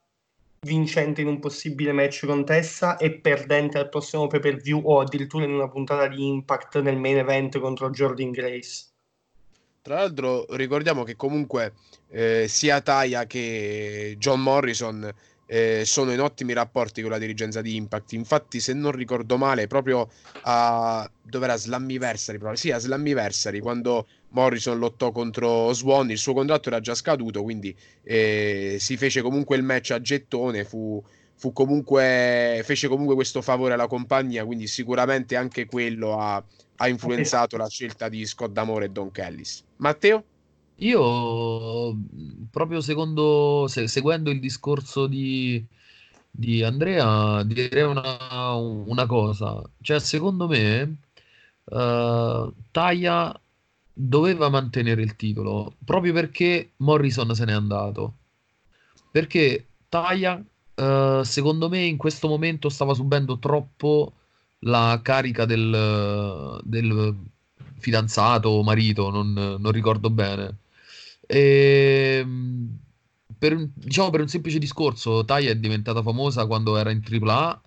vincente in un possibile match con Tessa e perdente al prossimo pay-per-view o addirittura in una puntata di Impact nel main event contro Jordynne Grace. Tra l'altro ricordiamo che comunque sia Taya che John Morrison sono in ottimi rapporti con la dirigenza di Impact. Infatti, se non ricordo male, proprio dov'era Slammiversary, quando Morrison lottò contro Swann, il suo contratto era già scaduto, quindi si fece comunque il match a gettone, fece comunque questo favore alla compagnia, quindi sicuramente anche quello ha influenzato la scelta di Scott D'Amore e Don Callis. Matteo? Io proprio seguendo il discorso di Andrea direi una cosa, cioè secondo me Taya doveva mantenere il titolo proprio perché Morrison se n'è andato, perché Taya secondo me in questo momento stava subendo troppo la carica del fidanzato o marito, non ricordo bene, e per un semplice discorso, Taya è diventata famosa quando era in AAA,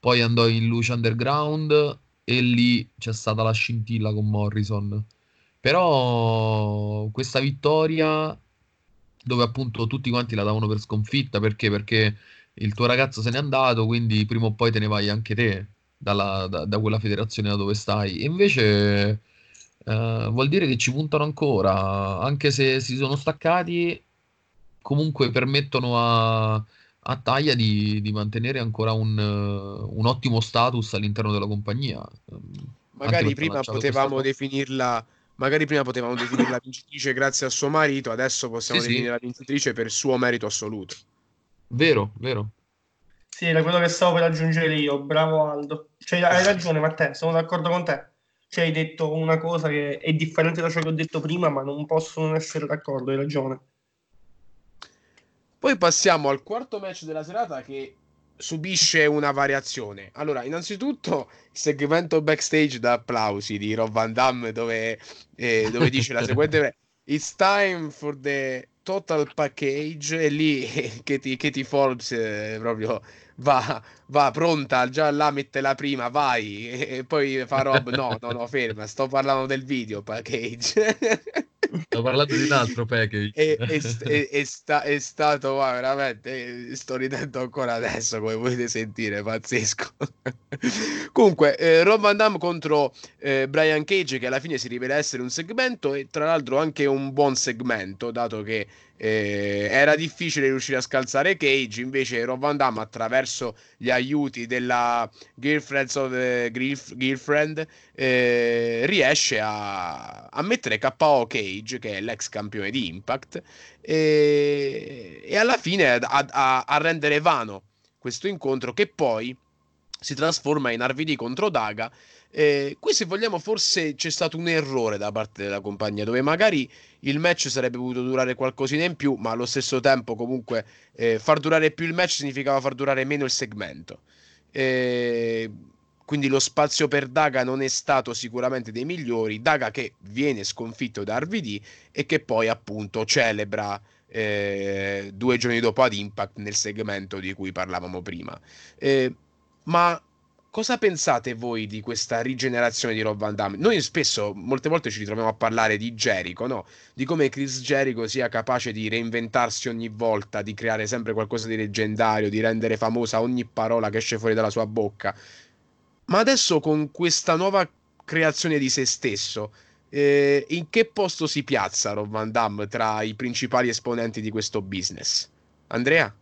poi andò in Lucha Underground e lì c'è stata la scintilla con Morrison. Però questa vittoria, dove appunto tutti quanti la davano per sconfitta, perché il tuo ragazzo se n'è andato, quindi prima o poi te ne vai anche te da quella federazione da dove stai, e invece vuol dire che ci puntano ancora, anche se si sono staccati comunque permettono a Taya di mantenere ancora un ottimo status all'interno della compagnia. Magari prima potevamo definirla vincitrice grazie al suo marito, adesso possiamo definirla vincitrice per suo merito assoluto. Vero. Sì, era quello che stavo per aggiungere io, bravo Aldo. Cioè, hai ragione Matteo, sono d'accordo con te. ci hai detto una cosa che è differente da ciò che ho detto prima, ma non posso non essere d'accordo, hai ragione. Poi passiamo al quarto match della serata che subisce una variazione. Allora, innanzitutto il segmento backstage da applausi di Rob Van Dam dove dice la seguente: "It's time for the total package", e lì Katie Forbes proprio va pronta, già là mette la prima, vai, e poi fa Rob no, ferma, sto parlando del video package, sto parlando di un altro package. È stato veramente, sto ridendo ancora adesso, come potete sentire, pazzesco. Comunque Rob Van Dam contro Brian Cage, che alla fine si rivela essere un segmento, e tra l'altro anche un buon segmento, dato che era difficile riuscire a scalzare Cage. Invece Rob Van Dam, attraverso gli aiuti della Girlfriend, riesce a mettere KO Cage, che è l'ex campione di Impact, e alla fine a rendere vano questo incontro, che poi si trasforma in RVD contro Daga. Qui, se vogliamo, forse c'è stato un errore da parte della compagnia, dove magari il match sarebbe potuto durare qualcosina in più, ma allo stesso tempo comunque far durare più il match significava far durare meno il segmento, quindi lo spazio per Daga non è stato sicuramente dei migliori. Daga che viene sconfitto da RVD e che poi appunto celebra 2 giorni dopo ad Impact nel segmento di cui parlavamo prima. Ma cosa pensate voi di questa rigenerazione di Rob Van Dam? Noi molte volte ci ritroviamo a parlare di Jericho, no? Di come Chris Jericho sia capace di reinventarsi ogni volta, di creare sempre qualcosa di leggendario, di rendere famosa ogni parola che esce fuori dalla sua bocca. Ma adesso, con questa nuova creazione di se stesso, in che posto si piazza Rob Van Dam tra i principali esponenti di questo business? Andrea?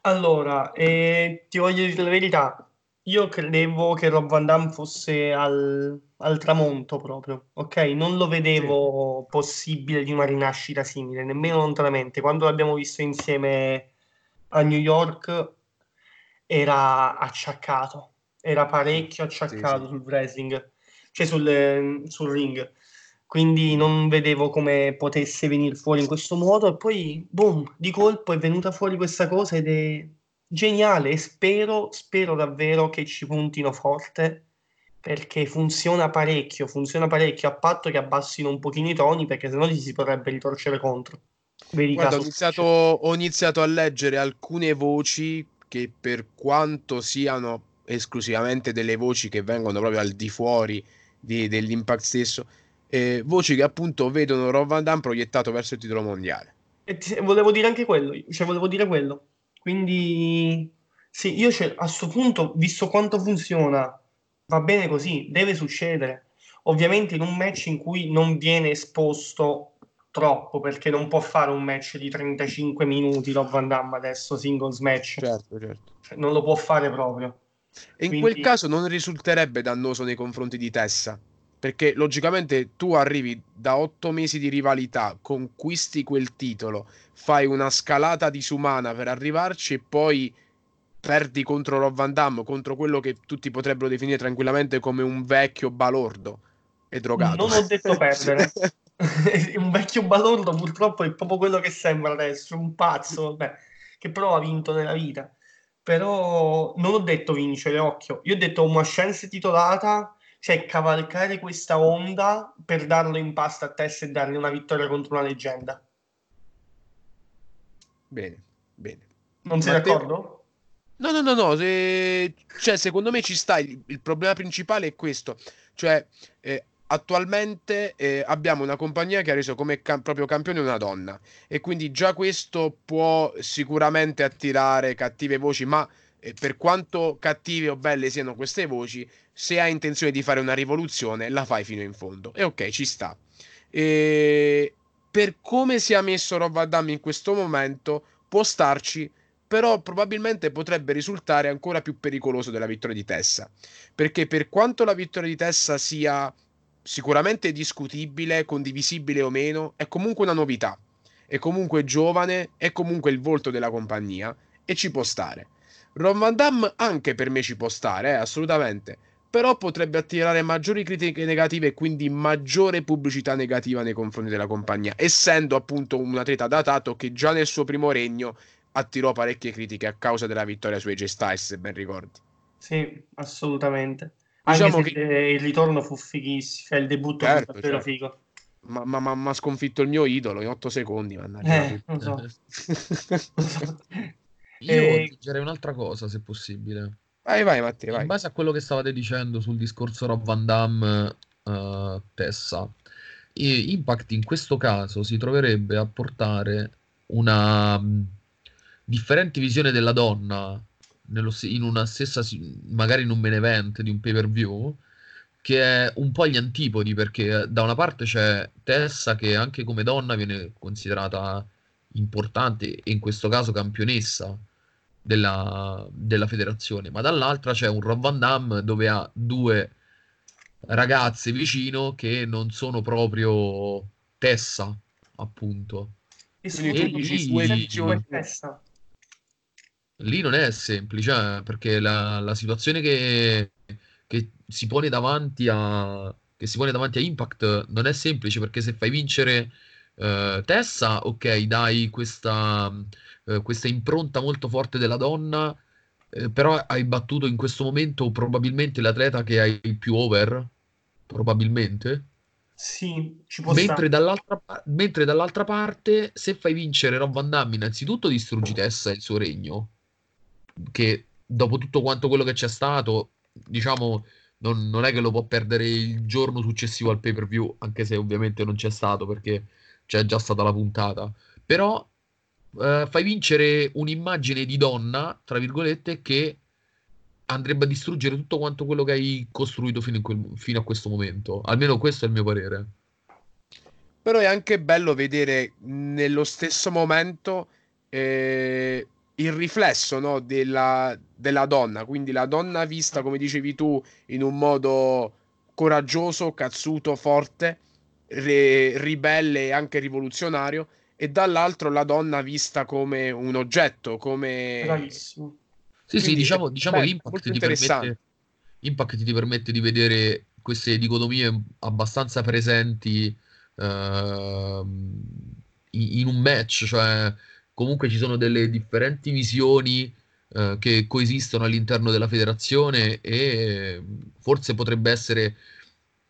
Allora, ti voglio dire la verità, io credevo che Rob Van Dam fosse al tramonto proprio, ok? Non lo vedevo possibile di una rinascita simile, nemmeno lontanamente. Quando l'abbiamo visto insieme a New York era acciaccato, era parecchio acciaccato sul wrestling, cioè sul ring. Quindi non vedevo come potesse venire fuori in questo modo, e poi boom, di colpo è venuta fuori questa cosa ed è geniale, e spero davvero che ci puntino forte, perché funziona parecchio, a patto che abbassino un pochino i toni, perché sennò ci si potrebbe ritorcere contro. Guarda, ho iniziato a leggere alcune voci che, per quanto siano esclusivamente delle voci che vengono proprio al di fuori dell'Impact stesso, voci che appunto vedono Rob Van Dam proiettato verso il titolo mondiale, e volevo dire anche quello, quindi sì, io a sto punto, visto quanto funziona, va bene così, deve succedere, ovviamente in un match in cui non viene esposto troppo, perché non può fare un match di 35 minuti Rob Van Dam adesso, singles match, certo. Cioè, non lo può fare proprio, e quindi in quel caso non risulterebbe dannoso nei confronti di Tessa, perché logicamente tu arrivi da 8 mesi di rivalità, conquisti quel titolo, fai una scalata disumana per arrivarci, e poi perdi contro Rob Van Dam, contro quello che tutti potrebbero definire tranquillamente come un vecchio balordo e drogato. Non ho detto perdere. Un vecchio balordo purtroppo è proprio quello che sembra adesso, un pazzo, vabbè, che però ha vinto nella vita. Però non ho detto vincere, occhio. Io ho detto una chance titolata, cioè cavalcare questa onda per darlo in pasta a Tessa e dargli una vittoria contro una leggenda. Bene. Non sei d'accordo? No. Cioè, secondo me ci sta. Il problema principale è questo. Cioè, attualmente abbiamo una compagnia che ha reso come proprio campione una donna. E quindi già questo può sicuramente attirare cattive voci, ma per quanto cattive o belle siano queste voci, se hai intenzione di fare una rivoluzione la fai fino in fondo, e ok, ci sta. E per come si è messo Rob Van Dam in questo momento può starci, però probabilmente potrebbe risultare ancora più pericoloso della vittoria di Tessa, perché per quanto la vittoria di Tessa sia sicuramente discutibile, condivisibile o meno, è comunque una novità, è comunque giovane, è comunque il volto della compagnia e ci può stare. Rob Van Dam anche per me ci può stare, assolutamente, però potrebbe attirare maggiori critiche negative e quindi maggiore pubblicità negativa nei confronti della compagnia, essendo appunto un atleta datato che già nel suo primo regno attirò parecchie critiche a causa della vittoria su AJ Styles, se ben ricordi. Sì, assolutamente. Diciamo anche se che il ritorno fu fighissimo, cioè il debutto certo, fu davvero figo. Ma ha sconfitto il mio idolo in 8 secondi. Non so. Io aggiungerei un'altra cosa, se possibile. Vai Matteo, vai. In base a quello che stavate dicendo sul discorso Rob Van Dam, Tessa, Impact in questo caso si troverebbe a portare una differente visione della donna in una stessa, magari in un main event di un pay per view, che è un po' agli antipodi, perché da una parte c'è Tessa che anche come donna viene considerata importante e in questo caso campionessa della federazione, ma dall'altra c'è un Rob Van Dam dove ha due ragazze vicino che non sono proprio Tessa, appunto, lì non è semplice, perché la situazione che si pone davanti a Impact non è semplice, perché se fai vincere Tessa, ok, dai questa impronta molto forte della donna, però hai battuto in questo momento probabilmente l'atleta che hai più over, probabilmente. Sì, ci può stare. Mentre dall'altra parte, se fai vincere Rob Van Dam, innanzitutto distruggi Tessa e il suo regno, che dopo tutto quanto quello che c'è stato, diciamo, non è che lo può perdere il giorno successivo al pay per view, anche se ovviamente non c'è stato perché c'è già stata la puntata, però fai vincere un'immagine di donna, tra virgolette, che andrebbe a distruggere tutto quanto quello che hai costruito fino a questo momento, almeno questo è il mio parere. Però è anche bello vedere nello stesso momento il riflesso, no, della donna, quindi la donna vista, come dicevi tu, in un modo coraggioso, cazzuto, forte, ribelle e anche rivoluzionario, e dall'altro la donna vista come un oggetto, come... Bravissimo. Sì, quindi, sì, diciamo che Impact ti permette di vedere queste dicotomie abbastanza presenti in un match, cioè comunque ci sono delle differenti visioni che coesistono all'interno della federazione, e forse potrebbe essere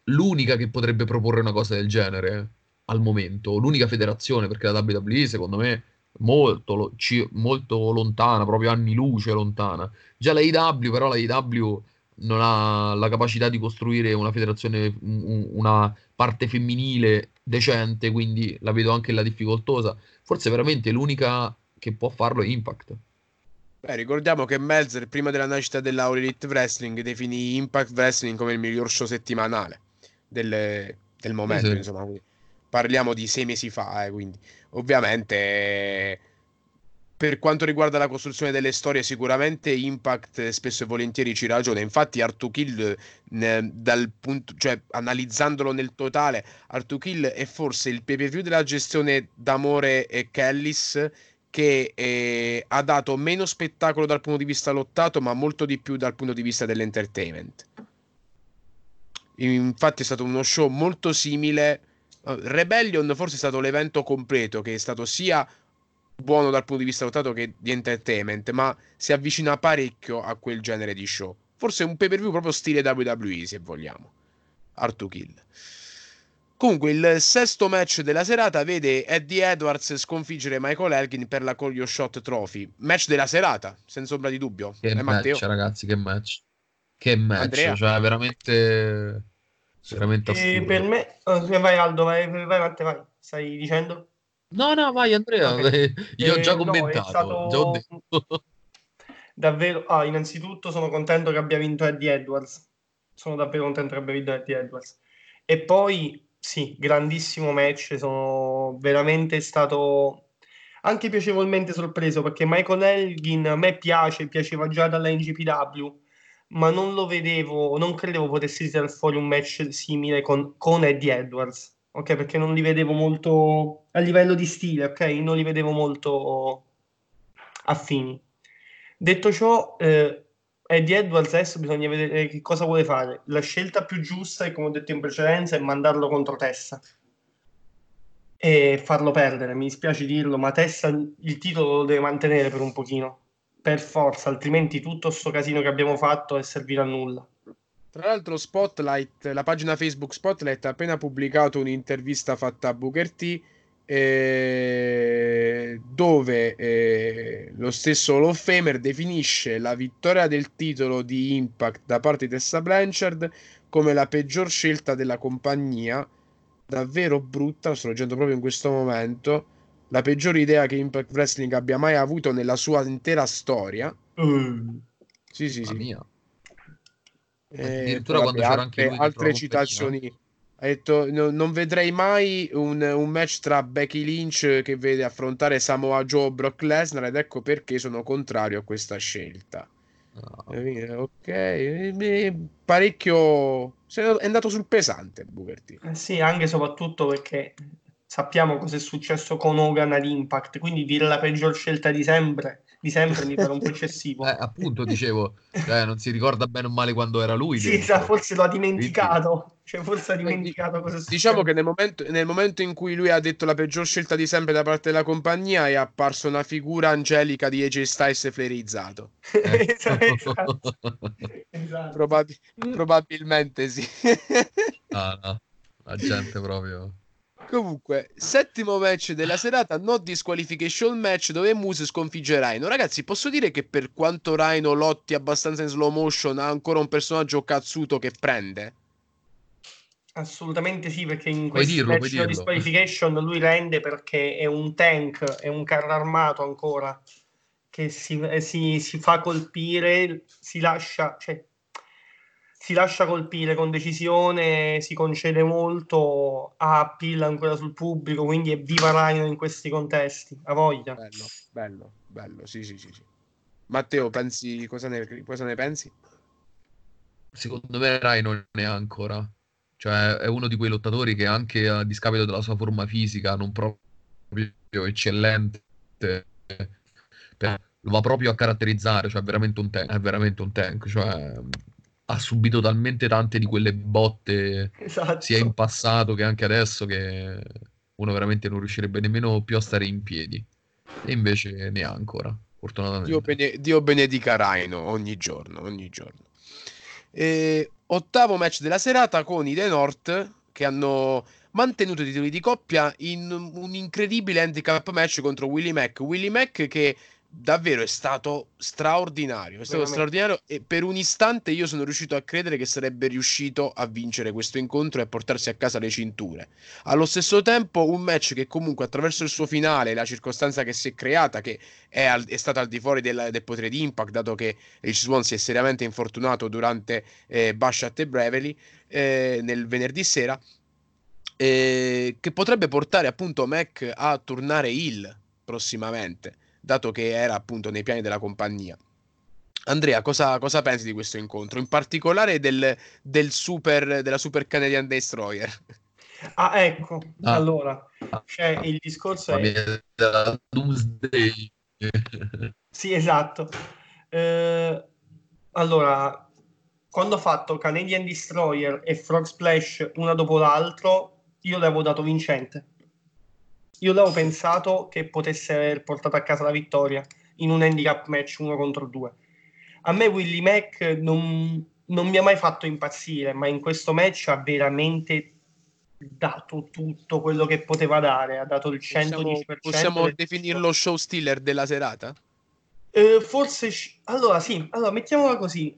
l'unica che potrebbe proporre una cosa del genere al momento, l'unica federazione, perché la WWE secondo me molto lontana, proprio anni luce lontana. Già la IW, però la IW non ha la capacità di costruire una federazione, una parte femminile decente, quindi la vedo anche la difficoltosa. Forse veramente l'unica che può farlo è Impact. Beh, ricordiamo che Meltzer, prima della nascita della All Elite Wrestling, definì Impact Wrestling come il miglior show settimanale del momento, sì. Insomma, parliamo di 6 mesi fa, quindi ovviamente per quanto riguarda la costruzione delle storie sicuramente Impact spesso e volentieri ci ragiona. Infatti Artukill, analizzandolo nel totale, Artukill è forse il pay-per-view della gestione d'Amore e Callis che ha dato meno spettacolo dal punto di vista lottato, ma molto di più dal punto di vista dell'entertainment. Infatti è stato uno show molto simile. Rebellion forse è stato l'evento completo, che è stato sia buono dal punto di vista lottato che di entertainment, ma si avvicina parecchio a quel genere di show. Forse un pay per view proprio stile WWE, se vogliamo, Artukill. Comunque il sesto match della serata vede Eddie Edwards sconfiggere Michael Elgin per la Call Your Shot Trophy. Match della serata, senza ombra di dubbio. Che match, Matteo? Ragazzi, che match Andrea? Cioè veramente... E per me, vai Aldo, vai Matteo, vai. Stai dicendo? No, vai Andrea. Okay. Io ho già commentato. No, è stato... davvero. Innanzitutto sono contento che abbia vinto Eddie Edwards. Sono davvero contento che abbia vinto Eddie Edwards. E poi sì, grandissimo match. Sono veramente stato anche piacevolmente sorpreso, perché Michael Elgin a me piaceva già dalla NGPW, ma non lo vedevo, non credevo potessi tirare fuori un match simile con Eddie Edwards, ok? Perché non li vedevo molto a livello di stile, ok? Non li vedevo molto affini. Detto ciò, Eddie Edwards adesso bisogna vedere che cosa vuole fare. La scelta più giusta, e come ho detto in precedenza, è mandarlo contro Tessa e farlo perdere. Mi dispiace dirlo, ma Tessa il titolo lo deve mantenere per un pochino, per forza, altrimenti tutto sto casino che abbiamo fatto è servito a nulla. Tra l'altro Spotlight, la pagina Facebook Spotlight, ha appena pubblicato un'intervista fatta a Booker T, dove lo stesso Hall of Famer definisce la vittoria del titolo di Impact da parte di Tessa Blanchard come la peggior scelta della compagnia, davvero brutta, sto leggendo proprio in questo momento, la peggior idea che Impact Wrestling abbia mai avuto nella sua intera storia. Sì, sì, sì. Addirittura quando c'era anche lui altre citazioni. Ha detto non vedrei mai un match tra Becky Lynch che vede affrontare Samoa Joe o Brock Lesnar, ed ecco perché sono contrario a questa scelta. Ok, parecchio è andato sul pesante Booker T. Sì, anche e soprattutto perché sappiamo cosa è successo con Hogan ad Impact, quindi dire la peggior scelta di sempre mi pare un po' eccessivo. Appunto, dicevo, non si ricorda bene o male quando era lui. Sì, forse lo ha dimenticato. Cioè, forse ha dimenticato cosa succede. Diciamo che nel momento in cui lui ha detto la peggior scelta di sempre da parte della compagnia, è apparsa una figura angelica di AJ Styles flerizzato. Esatto. Probabilmente sì. No. La gente proprio. Comunque, settimo match della serata, no disqualification match, dove Moose sconfigge Rhino. Ragazzi, posso dire che per quanto Rhino lotti abbastanza in slow motion, ha ancora un personaggio cazzuto che prende? Assolutamente sì, perché in questo match no disqualification lui rende, perché è un tank, è un carro armato ancora, che si fa colpire, si lascia colpire con decisione, si concede molto, ha appeal ancora sul pubblico, quindi è viva Rhino in questi contesti, a voglia. Bello, sì. Matteo, pensi, cosa ne pensi? Secondo me Rhino ne ha ancora, cioè è uno di quei lottatori che anche a discapito della sua forma fisica non proprio eccellente, lo va proprio a caratterizzare, cioè è veramente un tank, cioè ha subito talmente tante di quelle botte, esatto, sia in passato che anche adesso, che uno veramente non riuscirebbe nemmeno più a stare in piedi, e invece ne ha ancora, fortunatamente. Dio benedica Rhino ogni giorno. Ottavo match della serata con i The North, che hanno mantenuto i titoli di coppia in un incredibile handicap match contro Willie Mack, che davvero è stato straordinario, e per un istante io sono riuscito a credere che sarebbe riuscito a vincere questo incontro e a portarsi a casa le cinture. Allo stesso tempo un match che comunque, attraverso il suo finale, la circostanza che si è creata, che è stata al di fuori del potere di Impact, dato che Rich Swann si è seriamente infortunato durante Bashat e Brevely nel venerdì sera, che potrebbe portare appunto Mac a tornare heel prossimamente, dato che era appunto nei piani della compagnia. Andrea, cosa pensi di questo incontro? In particolare della Super Canadian Destroyer. Ah, ecco, allora, cioè il discorso è... Doomsday. Sì, esatto. Allora, quando ho fatto Canadian Destroyer e Frog Splash una dopo l'altro, io l'avevo dato vincente. Io avevo pensato che potesse aver portato a casa la vittoria in un handicap match 1 contro 2. A me Willie Mack non mi ha mai fatto impazzire, ma in questo match ha veramente dato tutto quello che poteva dare, ha dato il 110%. Possiamo definirlo show stealer della serata? Allora mettiamola così,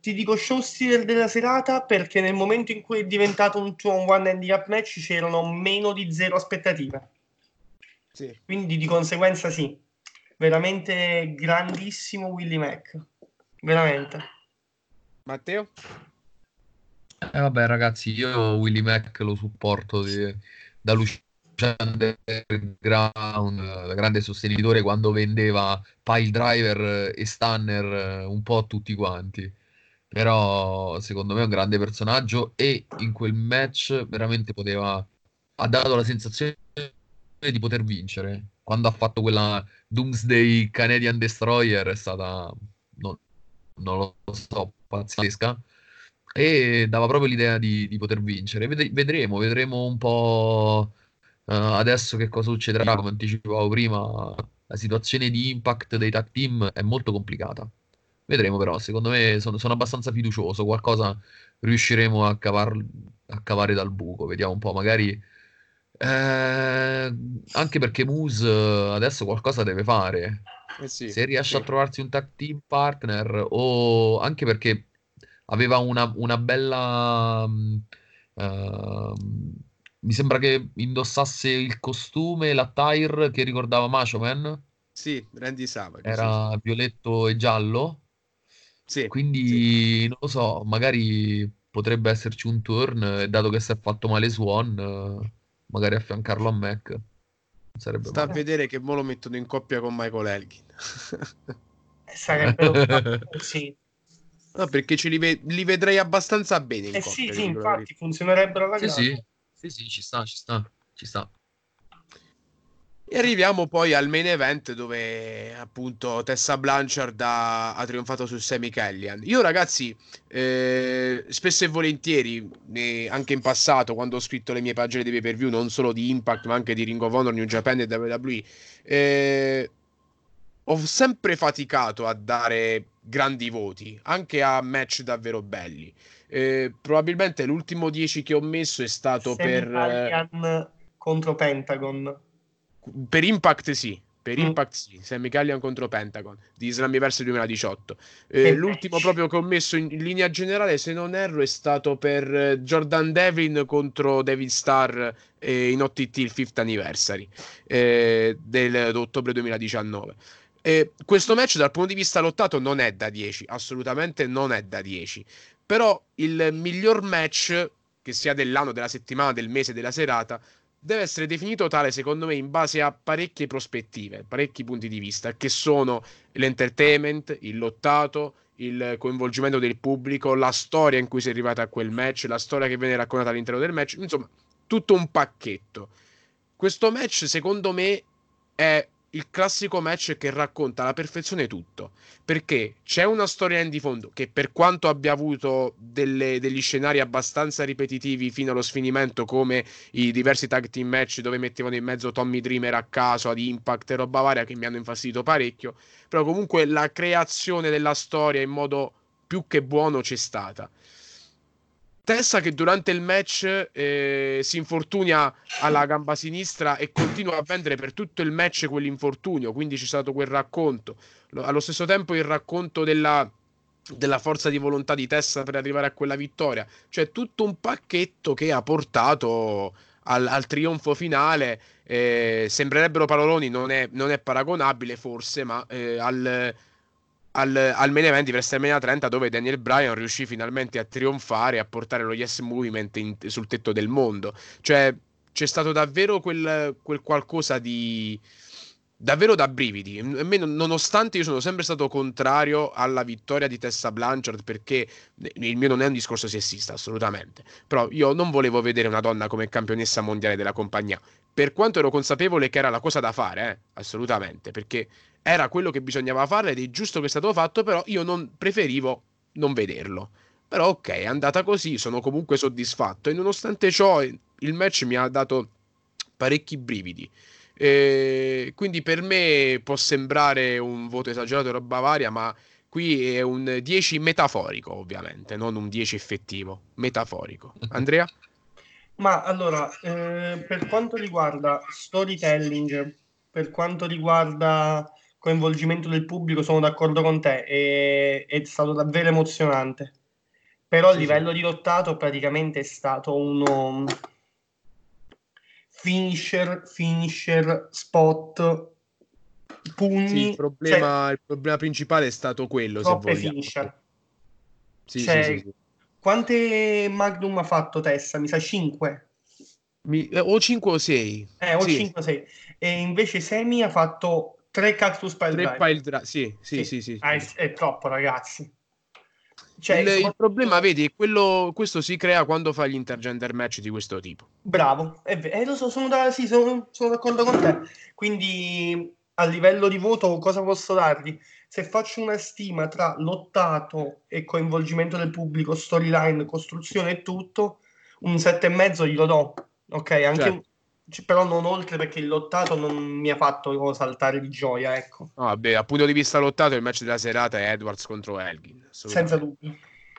ti dico show stealer della serata perché nel momento in cui è diventato un 2-on-1 handicap match c'erano meno di 0 aspettative. Sì. Quindi di conseguenza sì, veramente grandissimo Willie Mack, veramente. Matteo? Vabbè ragazzi, io Willie Mack lo supporto da Lucia Underground, grande sostenitore quando vendeva pile driver e stunner un po' a tutti quanti. Però secondo me è un grande personaggio, e in quel match veramente ha dato la sensazione di poter vincere. Quando ha fatto quella Doomsday Canadian Destroyer è stata, no, non lo so, pazzesca, e dava proprio l'idea di poter vincere. Vedremo un po' adesso che cosa succederà. Come anticipavo prima, la situazione di Impact dei tag team è molto complicata. Vedremo, però secondo me sono abbastanza fiducioso, qualcosa riusciremo a cavare dal buco. Vediamo un po', magari anche perché Moose adesso qualcosa deve fare, sì, se riesce a trovarsi un tag team partner, o anche perché aveva una bella mi sembra che indossasse il costume, l'attire che ricordava Macho Man. Sì, Randy Savage era violetto e giallo. Sì, quindi sì, non lo so, magari potrebbe esserci un turn, dato che si è fatto male Swan, magari affiancarlo a Mac. Sarebbe sta male. A vedere che mo lo mettono in coppia con Michael Elgin. Sarebbe un... sì. No, perché li vedrei abbastanza bene in coppia. Sì, infatti funzionerebbero la gara. Sì, ci sta. E arriviamo poi al main event, dove appunto Tessa Blanchard ha trionfato su Sami Callihan. Io, ragazzi, spesso e volentieri, anche in passato, quando ho scritto le mie pagine di pay-per-view, non solo di Impact ma anche di Ring of Honor, New Japan e WWE, ho sempre faticato a dare grandi voti, anche a match davvero belli. Probabilmente l'ultimo 10 che ho messo è stato Sami per... Callihan contro Pentagon. Per Impact sì, Sami Callihan contro Pentagon di Slammiversary 2018. L'ultimo proprio che ho messo in linea generale, se non erro, è stato per Jordan Devlin contro David Starr in OTT il 5th anniversary dell'ottobre 2019. Questo match dal punto di vista lottato non è da 10, assolutamente non è da 10, però il miglior match, che sia dell'anno, della settimana, del mese, della serata, deve essere definito tale, secondo me, in base a parecchie prospettive, parecchi punti di vista, che sono l'entertainment, il lottato, il coinvolgimento del pubblico, la storia in cui si è arrivata a quel match, la storia che viene raccontata all'interno del match, insomma, tutto un pacchetto. Questo match, secondo me, è il classico match che racconta alla perfezione tutto, perché c'è una storia in di fondo che, per quanto abbia avuto degli scenari abbastanza ripetitivi fino allo sfinimento, come i diversi tag team match dove mettevano in mezzo Tommy Dreamer a caso ad Impact e roba varia, che mi hanno infastidito parecchio, però comunque la creazione della storia in modo più che buono c'è stata. Tessa, che durante il match si infortuna alla gamba sinistra e continua a vendere per tutto il match quell'infortunio, quindi c'è stato quel racconto. Allo stesso tempo il racconto della forza di volontà di Tessa per arrivare a quella vittoria. Cioè tutto un pacchetto che ha portato al trionfo finale. Sembrerebbero paroloni, non è paragonabile forse, ma al main event di WrestleMania 30, dove Daniel Bryan riuscì finalmente a trionfare e a portare lo Yes Movement sul tetto del mondo. Cioè c'è stato davvero quel qualcosa di davvero da brividi. A me, nonostante io sono sempre stato contrario alla vittoria di Tessa Blanchard, perché il mio non è un discorso sessista, assolutamente, però io non volevo vedere una donna come campionessa mondiale della compagnia, per quanto ero consapevole che era la cosa da fare, assolutamente, perché era quello che bisognava fare ed è giusto che è stato fatto, però io preferivo non vederlo. Però ok, è andata così, sono comunque soddisfatto, e nonostante ciò il match mi ha dato parecchi brividi. Quindi per me può sembrare un voto esagerato e roba varia, ma qui è un 10 metaforico, ovviamente, non un 10 effettivo, metaforico. Andrea? Ma allora, per quanto riguarda storytelling, per quanto riguarda coinvolgimento del pubblico, sono d'accordo con te, è stato davvero emozionante, però il livello di lottato praticamente è stato uno finisher spot, pugni. Sì, il problema principale è stato quello, se vogliamo. Finisher. Sì. Quante Magnum ha fatto Tessa? Mi sa 5. O 5 o 6. O sì. 5 o 6. E invece Sami ha fatto 3 cactus pile drive. Sì. È troppo, ragazzi. Cioè, il problema, vedi, è quello. Questo si crea quando fa gli intergender match di questo tipo. Bravo, lo so, sono d'accordo con te. Quindi a livello di voto cosa posso dargli? se faccio una stima tra lottato e coinvolgimento del pubblico, storyline, costruzione e tutto, un 7,5 glielo do, ok? Anche certo. Però non oltre, perché il lottato non mi ha fatto saltare di gioia, ecco. No, vabbè, dal punto di vista lottato il match della serata è Edwards contro Elgin, senza dubbio.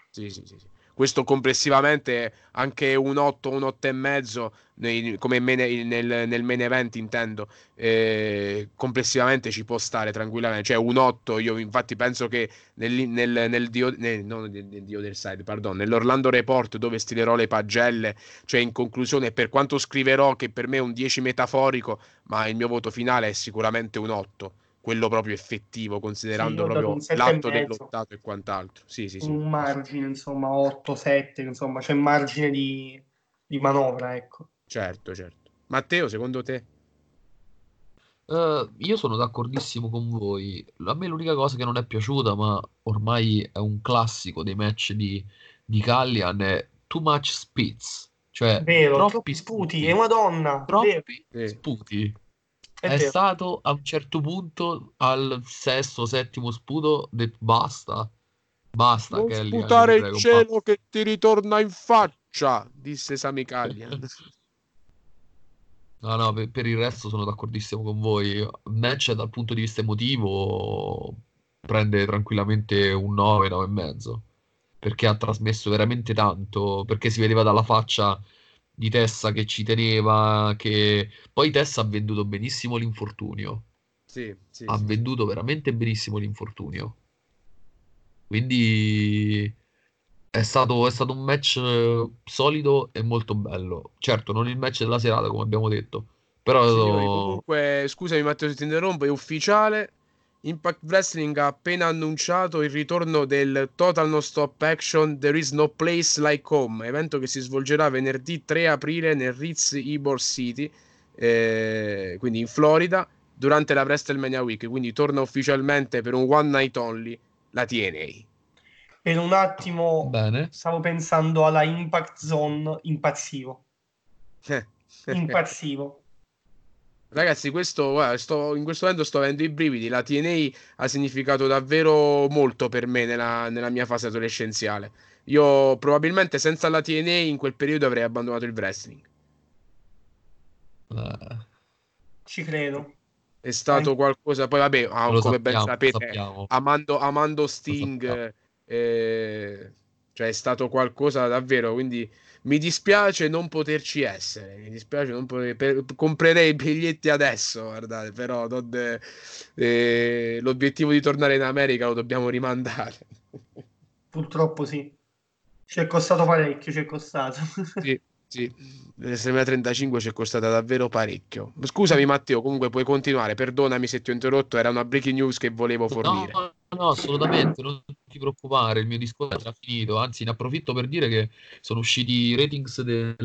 Sì, sì, sì, sì. Questo complessivamente anche un 8, un 8,5 come nel main event, intendo, complessivamente ci può stare tranquillamente, cioè un 8. Io infatti penso che nell'Orlando Report, dove stilerò le pagelle, cioè in conclusione, per quanto scriverò che per me è un 10 metaforico, ma il mio voto finale è sicuramente un 8, quello proprio effettivo, considerando proprio l'atto del lottato e quant'altro. Sì, sì, sì. Un margine, insomma, 8-7, insomma, c'è margine di manovra, ecco. Certo, certo. Matteo, secondo te? Io sono d'accordissimo con voi. A me l'unica cosa che non è piaciuta, ma ormai è un classico dei match di Callihan, è too much spits. Cioè, vero, troppi sputi, è una donna. Troppi sputi. È stato a un certo punto, al sesto, settimo sputo, detto basta. Non Kelly, sputare il cielo che ti ritorna in faccia, disse Sami Callihan. No, per il resto sono d'accordissimo con voi. Match dal punto di vista emotivo prende tranquillamente un 9, 9,5, perché ha trasmesso veramente tanto, perché si vedeva dalla faccia di Tessa che ci teneva, che poi Tessa ha venduto benissimo l'infortunio. Sì, venduto veramente benissimo l'infortunio. Quindi è stato un match solido e molto bello. Certo, non il match della serata, come abbiamo detto, però signori, comunque, scusami Matteo se ti interrompo, è ufficiale. Impact Wrestling ha appena annunciato il ritorno del Total No Stop Action There Is No Place Like Home, evento che si svolgerà venerdì 3 aprile nel Ritz Ybor City, quindi in Florida, durante la WrestleMania Week. Quindi torna ufficialmente per un one night only la TNA. Per un attimo Bene. Stavo pensando alla Impact Zone, impazzivo. Ragazzi, in questo momento sto avendo i brividi. La TNA ha significato davvero molto per me nella mia fase adolescenziale. Io probabilmente senza la TNA in quel periodo avrei abbandonato il wrestling. Ci credo. È stato qualcosa. Poi vabbè, come ben sapete, amando Sting, cioè è stato qualcosa davvero, quindi... Mi dispiace non poterci essere, comprerei i biglietti adesso, guardate, però l'obiettivo di tornare in America lo dobbiamo rimandare. Purtroppo sì, ci è costato parecchio, Sì, l'SMA 35 ci è costata davvero parecchio. Scusami Matteo, comunque puoi continuare, perdonami se ti ho interrotto, era una breaking news che volevo fornire. No, assolutamente, non ti preoccupare, il mio discorso è già finito, anzi ne approfitto per dire che sono usciti i ratings abbiamo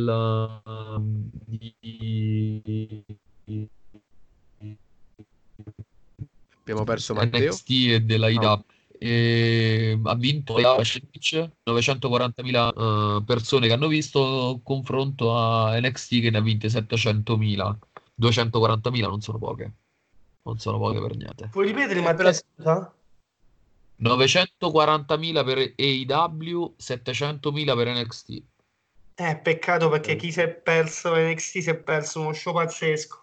perso Matteo. NXT e della IW. No. E ha vinto 940.000 persone che hanno visto, confronto a NXT che ne ha vinte 700.000. 240.000 non sono poche per niente. Puoi ripetere Matteo, scusa? 940.000 per AEW, 700.000 per NXT. Peccato, perché chi si è perso NXT si è perso uno show pazzesco.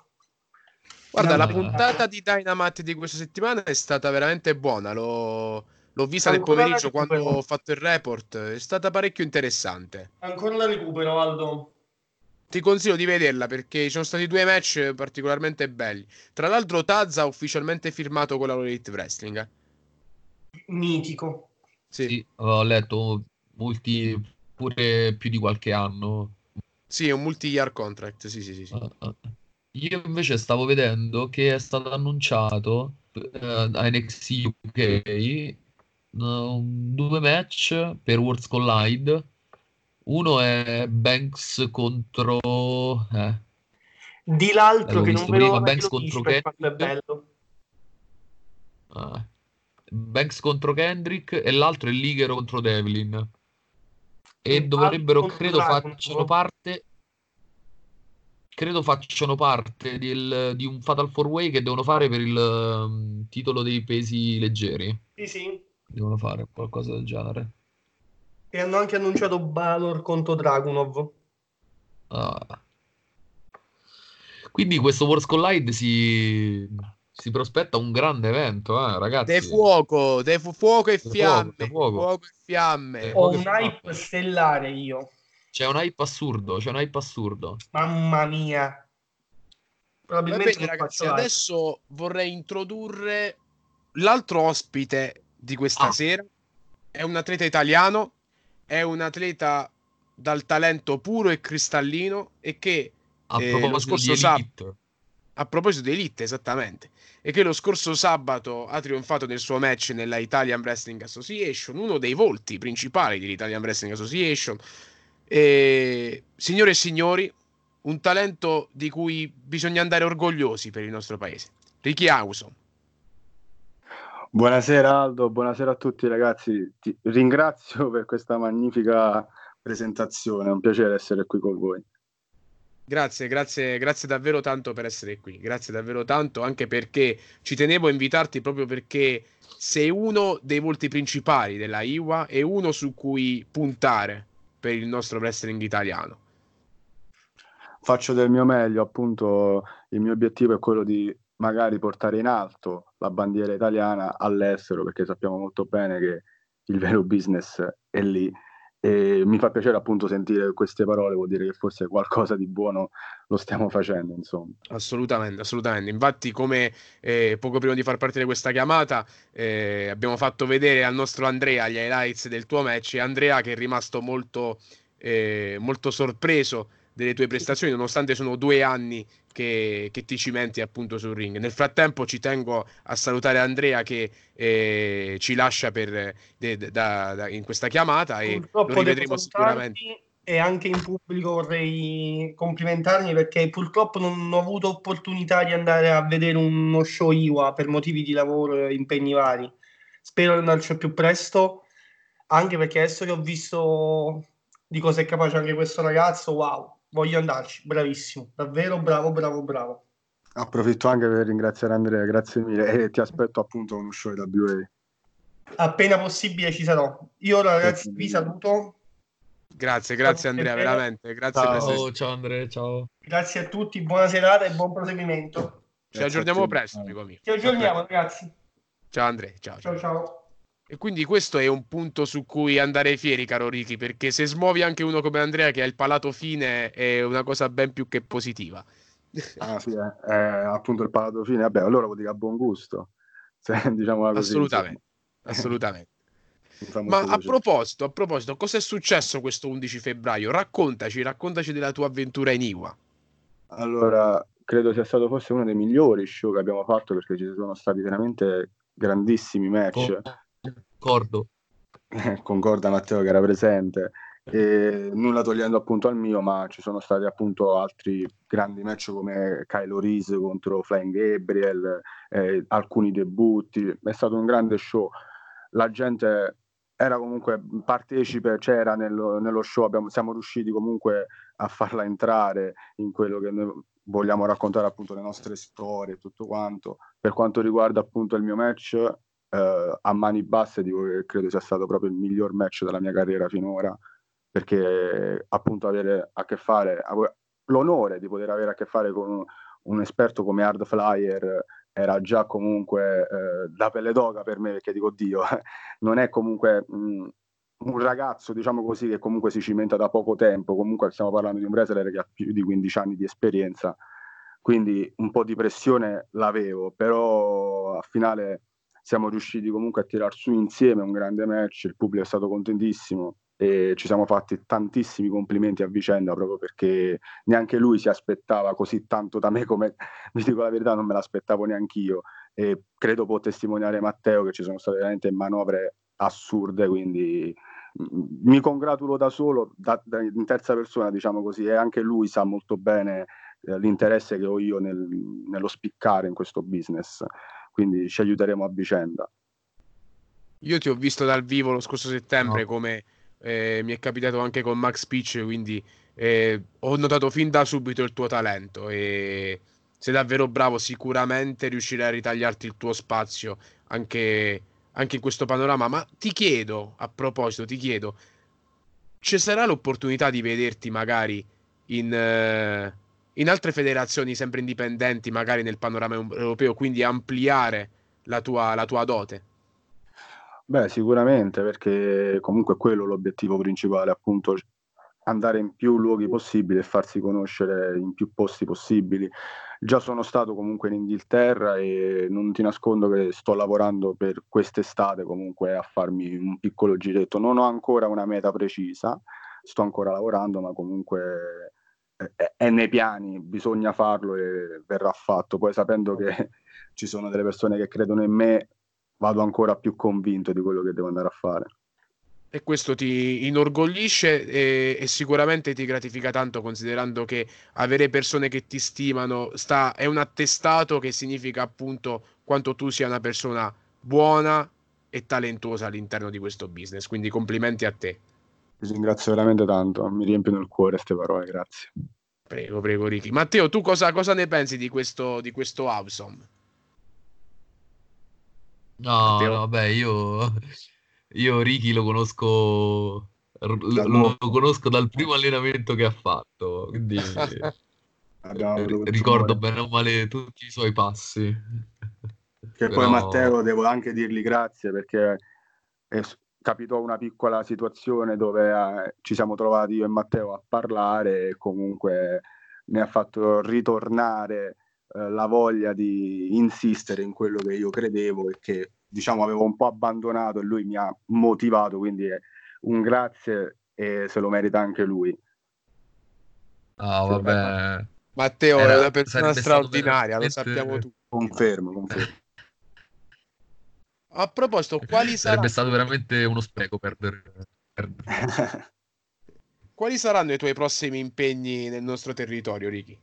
Guarda, la puntata di Dynamite di questa settimana è stata veramente buona. L'ho vista nel pomeriggio quando ho fatto il report. È stata parecchio interessante. Ancora la recupero, Aldo. Ti consiglio di vederla, perché ci sono stati due match particolarmente belli. Tra l'altro Tazza ha ufficialmente firmato con la Elite Wrestling. Mitico. Sì, ho letto molti, pure più di qualche anno. Sì, è un multi-year contract, sì. Io invece stavo vedendo che è stato annunciato a NXT UK 2 match per Worlds Collide. Uno è Banks contro... Di l'altro che non vedo, Banks contro Kendrick. Banks contro Kendrick e l'altro è Ligero contro Devlin. E dovrebbero, credo, facciano parte... credo facciano parte di un Fatal 4-Way che devono fare per il titolo dei pesi leggeri. Sì, sì. Devono fare qualcosa del genere. E hanno anche annunciato Balor contro Dragunov. Ah. Quindi questo Worlds Collide si prospetta un grande evento, ragazzi. De fuoco e fiamme. Ho un hype stellare io. C'è un hype assurdo. Mamma mia. Probabilmente bene, ragazzi, adesso vorrei introdurre l'altro ospite di questa sera. È un atleta italiano, è un atleta dal talento puro e cristallino e che lo scorso sabato, a proposito di Elite, esattamente, e che lo scorso sabato ha trionfato nel suo match nella Italian Wrestling Association, uno dei volti principali dell'Italian Wrestling Association. E, signore e signori, un talento di cui bisogna andare orgogliosi per il nostro paese. Ricky Awesome. Buonasera Aldo, buonasera a tutti ragazzi. Ti ringrazio per questa magnifica presentazione, è un piacere essere qui con voi. Grazie davvero tanto per essere qui. Grazie davvero tanto, anche perché ci tenevo a invitarti proprio perché sei uno dei volti principali della IWA e uno su cui puntare per il nostro wrestling italiano. Faccio del mio meglio, appunto il mio obiettivo è quello di magari portare in alto la bandiera italiana all'estero, perché sappiamo molto bene che il vero business è lì, e mi fa piacere appunto sentire queste parole, vuol dire che forse qualcosa di buono lo stiamo facendo, insomma. Assolutamente. Infatti, come poco prima di far partire questa chiamata abbiamo fatto vedere al nostro Andrea gli highlights del tuo match, e Andrea che è rimasto molto sorpreso delle tue prestazioni, nonostante sono 2 anni che ti cimenti appunto sul ring. Nel frattempo ci tengo a salutare Andrea che ci lascia in questa chiamata, e purtroppo lo rivedremo sicuramente. E anche in pubblico vorrei complimentarmi, perché purtroppo non ho avuto opportunità di andare a vedere uno show IWA per motivi di lavoro e impegni vari. Spero di andarci più presto, anche perché adesso che ho visto di cosa è capace anche questo ragazzo, wow! Voglio andarci, bravissimo, davvero bravo. Approfitto anche per ringraziare Andrea, grazie mille, e ti aspetto appunto uno show da WWE. Appena possibile ci sarò. Io ora ragazzi vi saluto. Grazie Andrea, veramente. Grazie. Ciao Andrea, ciao. Grazie a tutti, buona serata e buon proseguimento. Ci aggiorniamo presto, amico mio. Ci aggiorniamo, ragazzi. Ciao Andrea, ciao. E quindi questo è un punto su cui andare fieri, caro Ricky, perché se smuovi anche uno come Andrea che ha il palato fine è una cosa ben più che positiva. Ah sì, appunto il palato fine, vabbè, allora vuol dire a buon gusto, diciamola così. Assolutamente. Ma a proposito, cosa è successo questo 11 febbraio? Raccontaci della tua avventura in IWA. Allora, credo sia stato forse uno dei migliori show che abbiamo fatto, perché ci sono stati veramente grandissimi match. Concorda Matteo che era presente, e nulla togliendo appunto al mio, ma ci sono stati appunto altri grandi match come Kylo Rise contro Flying Gabriel, alcuni debutti. È stato un grande show, la gente era comunque partecipe, c'era nello show, siamo riusciti comunque a farla entrare in quello che noi vogliamo raccontare, appunto le nostre storie e tutto quanto. Per quanto riguarda appunto il mio match, a mani basse dico che credo sia stato proprio il miglior match della mia carriera finora, perché appunto avere a che fare, l'onore di poter avere a che fare con un esperto come Hard Flyer era già comunque da pelle d'oca per me, perché dico Dio, non è comunque un ragazzo, diciamo così, che comunque si cimenta da poco tempo, comunque stiamo parlando di un wrestler che ha più di 15 anni di esperienza, quindi un po' di pressione l'avevo, però al finale siamo riusciti comunque a tirar su insieme un grande match, il pubblico è stato contentissimo e ci siamo fatti tantissimi complimenti a vicenda, proprio perché neanche lui si aspettava così tanto da me, come vi dico la verità non me l'aspettavo neanch'io, e credo può testimoniare Matteo che ci sono state veramente manovre assurde, quindi mi congratulo da solo, in terza persona diciamo così, e anche lui sa molto bene l'interesse che ho io nello spiccare in questo business, quindi ci aiuteremo a vicenda. Io ti ho visto dal vivo lo scorso settembre, come mi è capitato anche con Max Peach, quindi ho notato fin da subito il tuo talento e sei davvero bravo, sicuramente riuscirai a ritagliarti il tuo spazio anche in questo panorama. Ma ti chiedo, a proposito, ci sarà l'opportunità di vederti magari in altre federazioni sempre indipendenti, magari nel panorama europeo, quindi ampliare la tua dote? Beh, sicuramente, perché comunque quello è l'obiettivo principale, appunto, andare in più luoghi possibili e farsi conoscere in più posti possibili. Già sono stato comunque in Inghilterra e non ti nascondo che sto lavorando per quest'estate comunque a farmi un piccolo giretto. Non ho ancora una meta precisa, sto ancora lavorando, ma comunque è nei piani, bisogna farlo e verrà fatto. Poi, sapendo che ci sono delle persone che credono in me, vado ancora più convinto di quello che devo andare a fare. E questo ti inorgoglisce e sicuramente ti gratifica tanto, considerando che avere persone che ti stimano è un attestato che significa appunto quanto tu sia una persona buona e talentuosa all'interno di questo business. Quindi complimenti a te. Ti ringrazio veramente tanto, mi riempiono il cuore queste parole, grazie. Prego Ricky. Matteo, tu cosa ne pensi di questo Awesome? No, vabbè, Io Ricky lo conosco, dal primo allenamento che ha fatto, quindi ricordo bene o male tutti i suoi passi. Che poi Matteo devo anche dirgli grazie, perché capitò una piccola situazione dove ci siamo trovati io e Matteo a parlare e comunque ne ha fatto ritornare la voglia di insistere in quello che io credevo e che, diciamo, avevo un po' abbandonato, e lui mi ha motivato, quindi un grazie, e se lo merita anche lui. Ah, vabbè. Matteo è una persona straordinaria, lo sappiamo tutti. Confermo. A proposito, sarebbe stato veramente uno spreco perdere. Quali saranno i tuoi prossimi impegni nel nostro territorio, Ricky?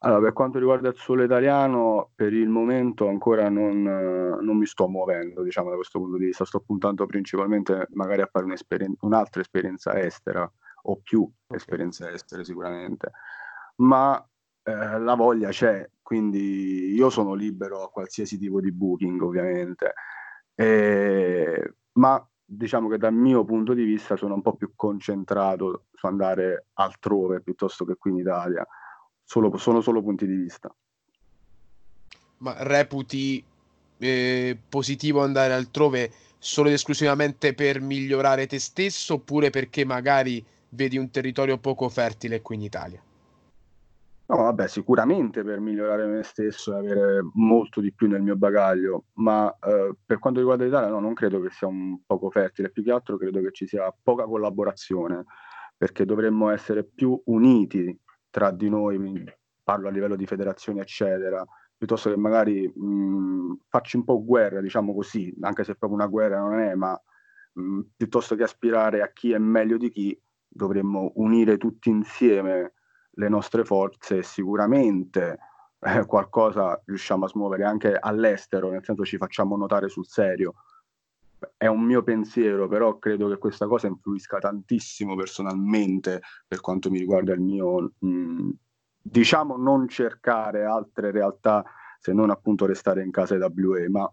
Allora, per quanto riguarda il suolo italiano, per il momento ancora non mi sto muovendo, diciamo, da questo punto di vista. Sto puntando principalmente magari a fare un'altra esperienza estera, o più esperienze estere sicuramente, ma la voglia c'è, quindi io sono libero a qualsiasi tipo di booking ovviamente, ma diciamo che dal mio punto di vista sono un po' più concentrato su andare altrove piuttosto che qui in Italia. Sono solo punti di vista. Ma reputi positivo andare altrove solo ed esclusivamente per migliorare te stesso, oppure perché magari vedi un territorio poco fertile qui in Italia? No, vabbè, sicuramente per migliorare me stesso e avere molto di più nel mio bagaglio, ma per quanto riguarda l'Italia no, non credo che sia un poco fertile, più che altro credo che ci sia poca collaborazione, perché dovremmo essere più uniti tra di noi, parlo a livello di federazioni eccetera, piuttosto che magari farci un po' guerra, diciamo così, anche se proprio una guerra non è, ma piuttosto che aspirare a chi è meglio di chi, dovremmo unire tutti insieme le nostre forze. Sicuramente qualcosa riusciamo a smuovere anche all'estero, nel senso ci facciamo notare sul serio. È un mio pensiero, però credo che questa cosa influisca tantissimo personalmente per quanto mi riguarda il mio, diciamo, non cercare altre realtà se non appunto restare in casa IWA, ma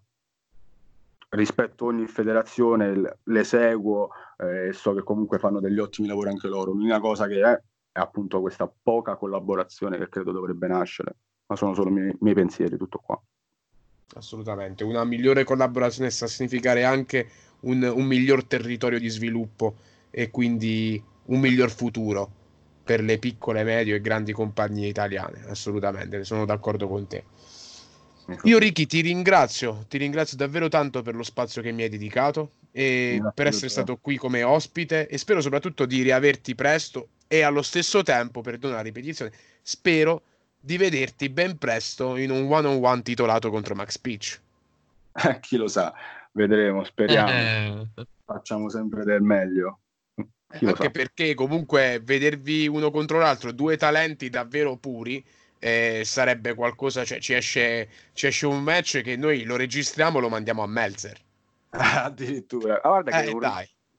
rispetto a ogni federazione, le seguo e so che comunque fanno degli ottimi lavori anche loro. L'unica cosa che è appunto questa poca collaborazione che credo dovrebbe nascere, ma sono solo miei pensieri, tutto qua. Assolutamente, una migliore collaborazione sta a significare anche un miglior territorio di sviluppo e quindi un miglior futuro per le piccole, medie e grandi compagnie italiane. Assolutamente, sono d'accordo con te. Io Ricky ti ringrazio davvero tanto per lo spazio che mi hai dedicato e per essere stato qui come ospite, e spero soprattutto di riaverti presto e allo stesso tempo, perdona la ripetizione, spero di vederti ben presto in un one-on-one titolato contro Max Peach. Chi lo sa, vedremo, speriamo. Facciamo sempre del meglio. Anche perché comunque vedervi uno contro l'altro, due talenti davvero puri, sarebbe qualcosa, cioè ci esce un match che noi lo registriamo e lo mandiamo a Meltzer. Addirittura. Guarda che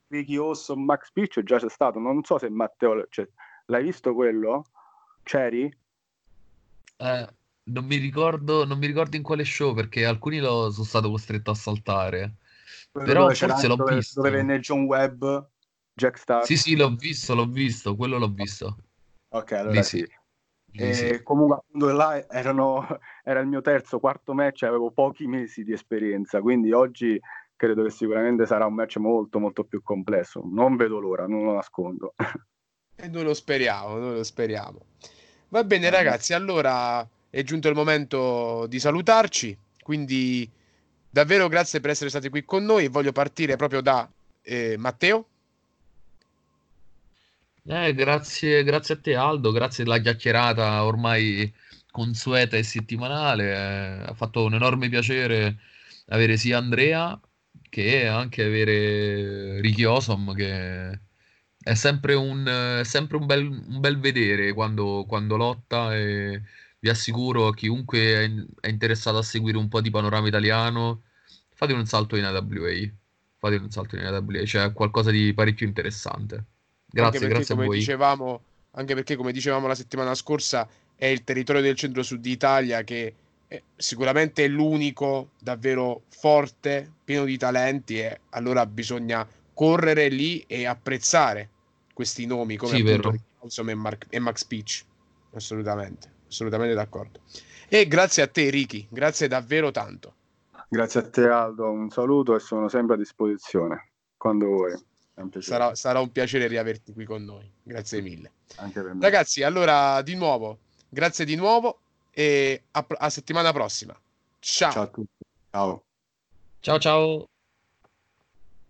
Ricky Awesome Max Peach già c'è stato, non so se Matteo L'hai visto quello? C'eri? Non mi ricordo in quale show, perché alcuni lo sono stato costretto a saltare. Quello però forse l'ho visto. Dove venne John Webb, Jack Star. Sì, l'ho visto, quello l'ho visto. Ok, allora sì. E comunque appunto là era il mio quarto match, avevo pochi mesi di esperienza, quindi oggi credo che sicuramente sarà un match molto molto più complesso, non vedo l'ora, non lo nascondo. E noi lo speriamo. Va bene ragazzi, allora è giunto il momento di salutarci, quindi davvero grazie per essere stati qui con noi. Voglio partire proprio da Matteo. Grazie a te Aldo, grazie della chiacchierata ormai consueta e settimanale, ha fatto un enorme piacere avere sia Andrea che anche avere Ricky Awesome, che è sempre un bel vedere quando lotta, e vi assicuro chiunque è interessato a seguire un po' di panorama italiano fate un salto in AWA, c'è qualcosa di parecchio interessante. Grazie, anche perché come dicevamo la settimana scorsa è il territorio del centro-sud d'Italia che è sicuramente l'unico davvero forte, pieno di talenti, e allora bisogna correre lì e apprezzare questi nomi come Awesome e Max Peach. Assolutamente d'accordo. E grazie a te Ricky, grazie davvero tanto. Grazie a te Aldo, un saluto e sono sempre a disposizione quando vuoi. Sarà un piacere riaverti qui con noi. Grazie mille. Anche per me. Ragazzi, allora grazie di nuovo e a settimana prossima. Ciao a tutti. Ciao.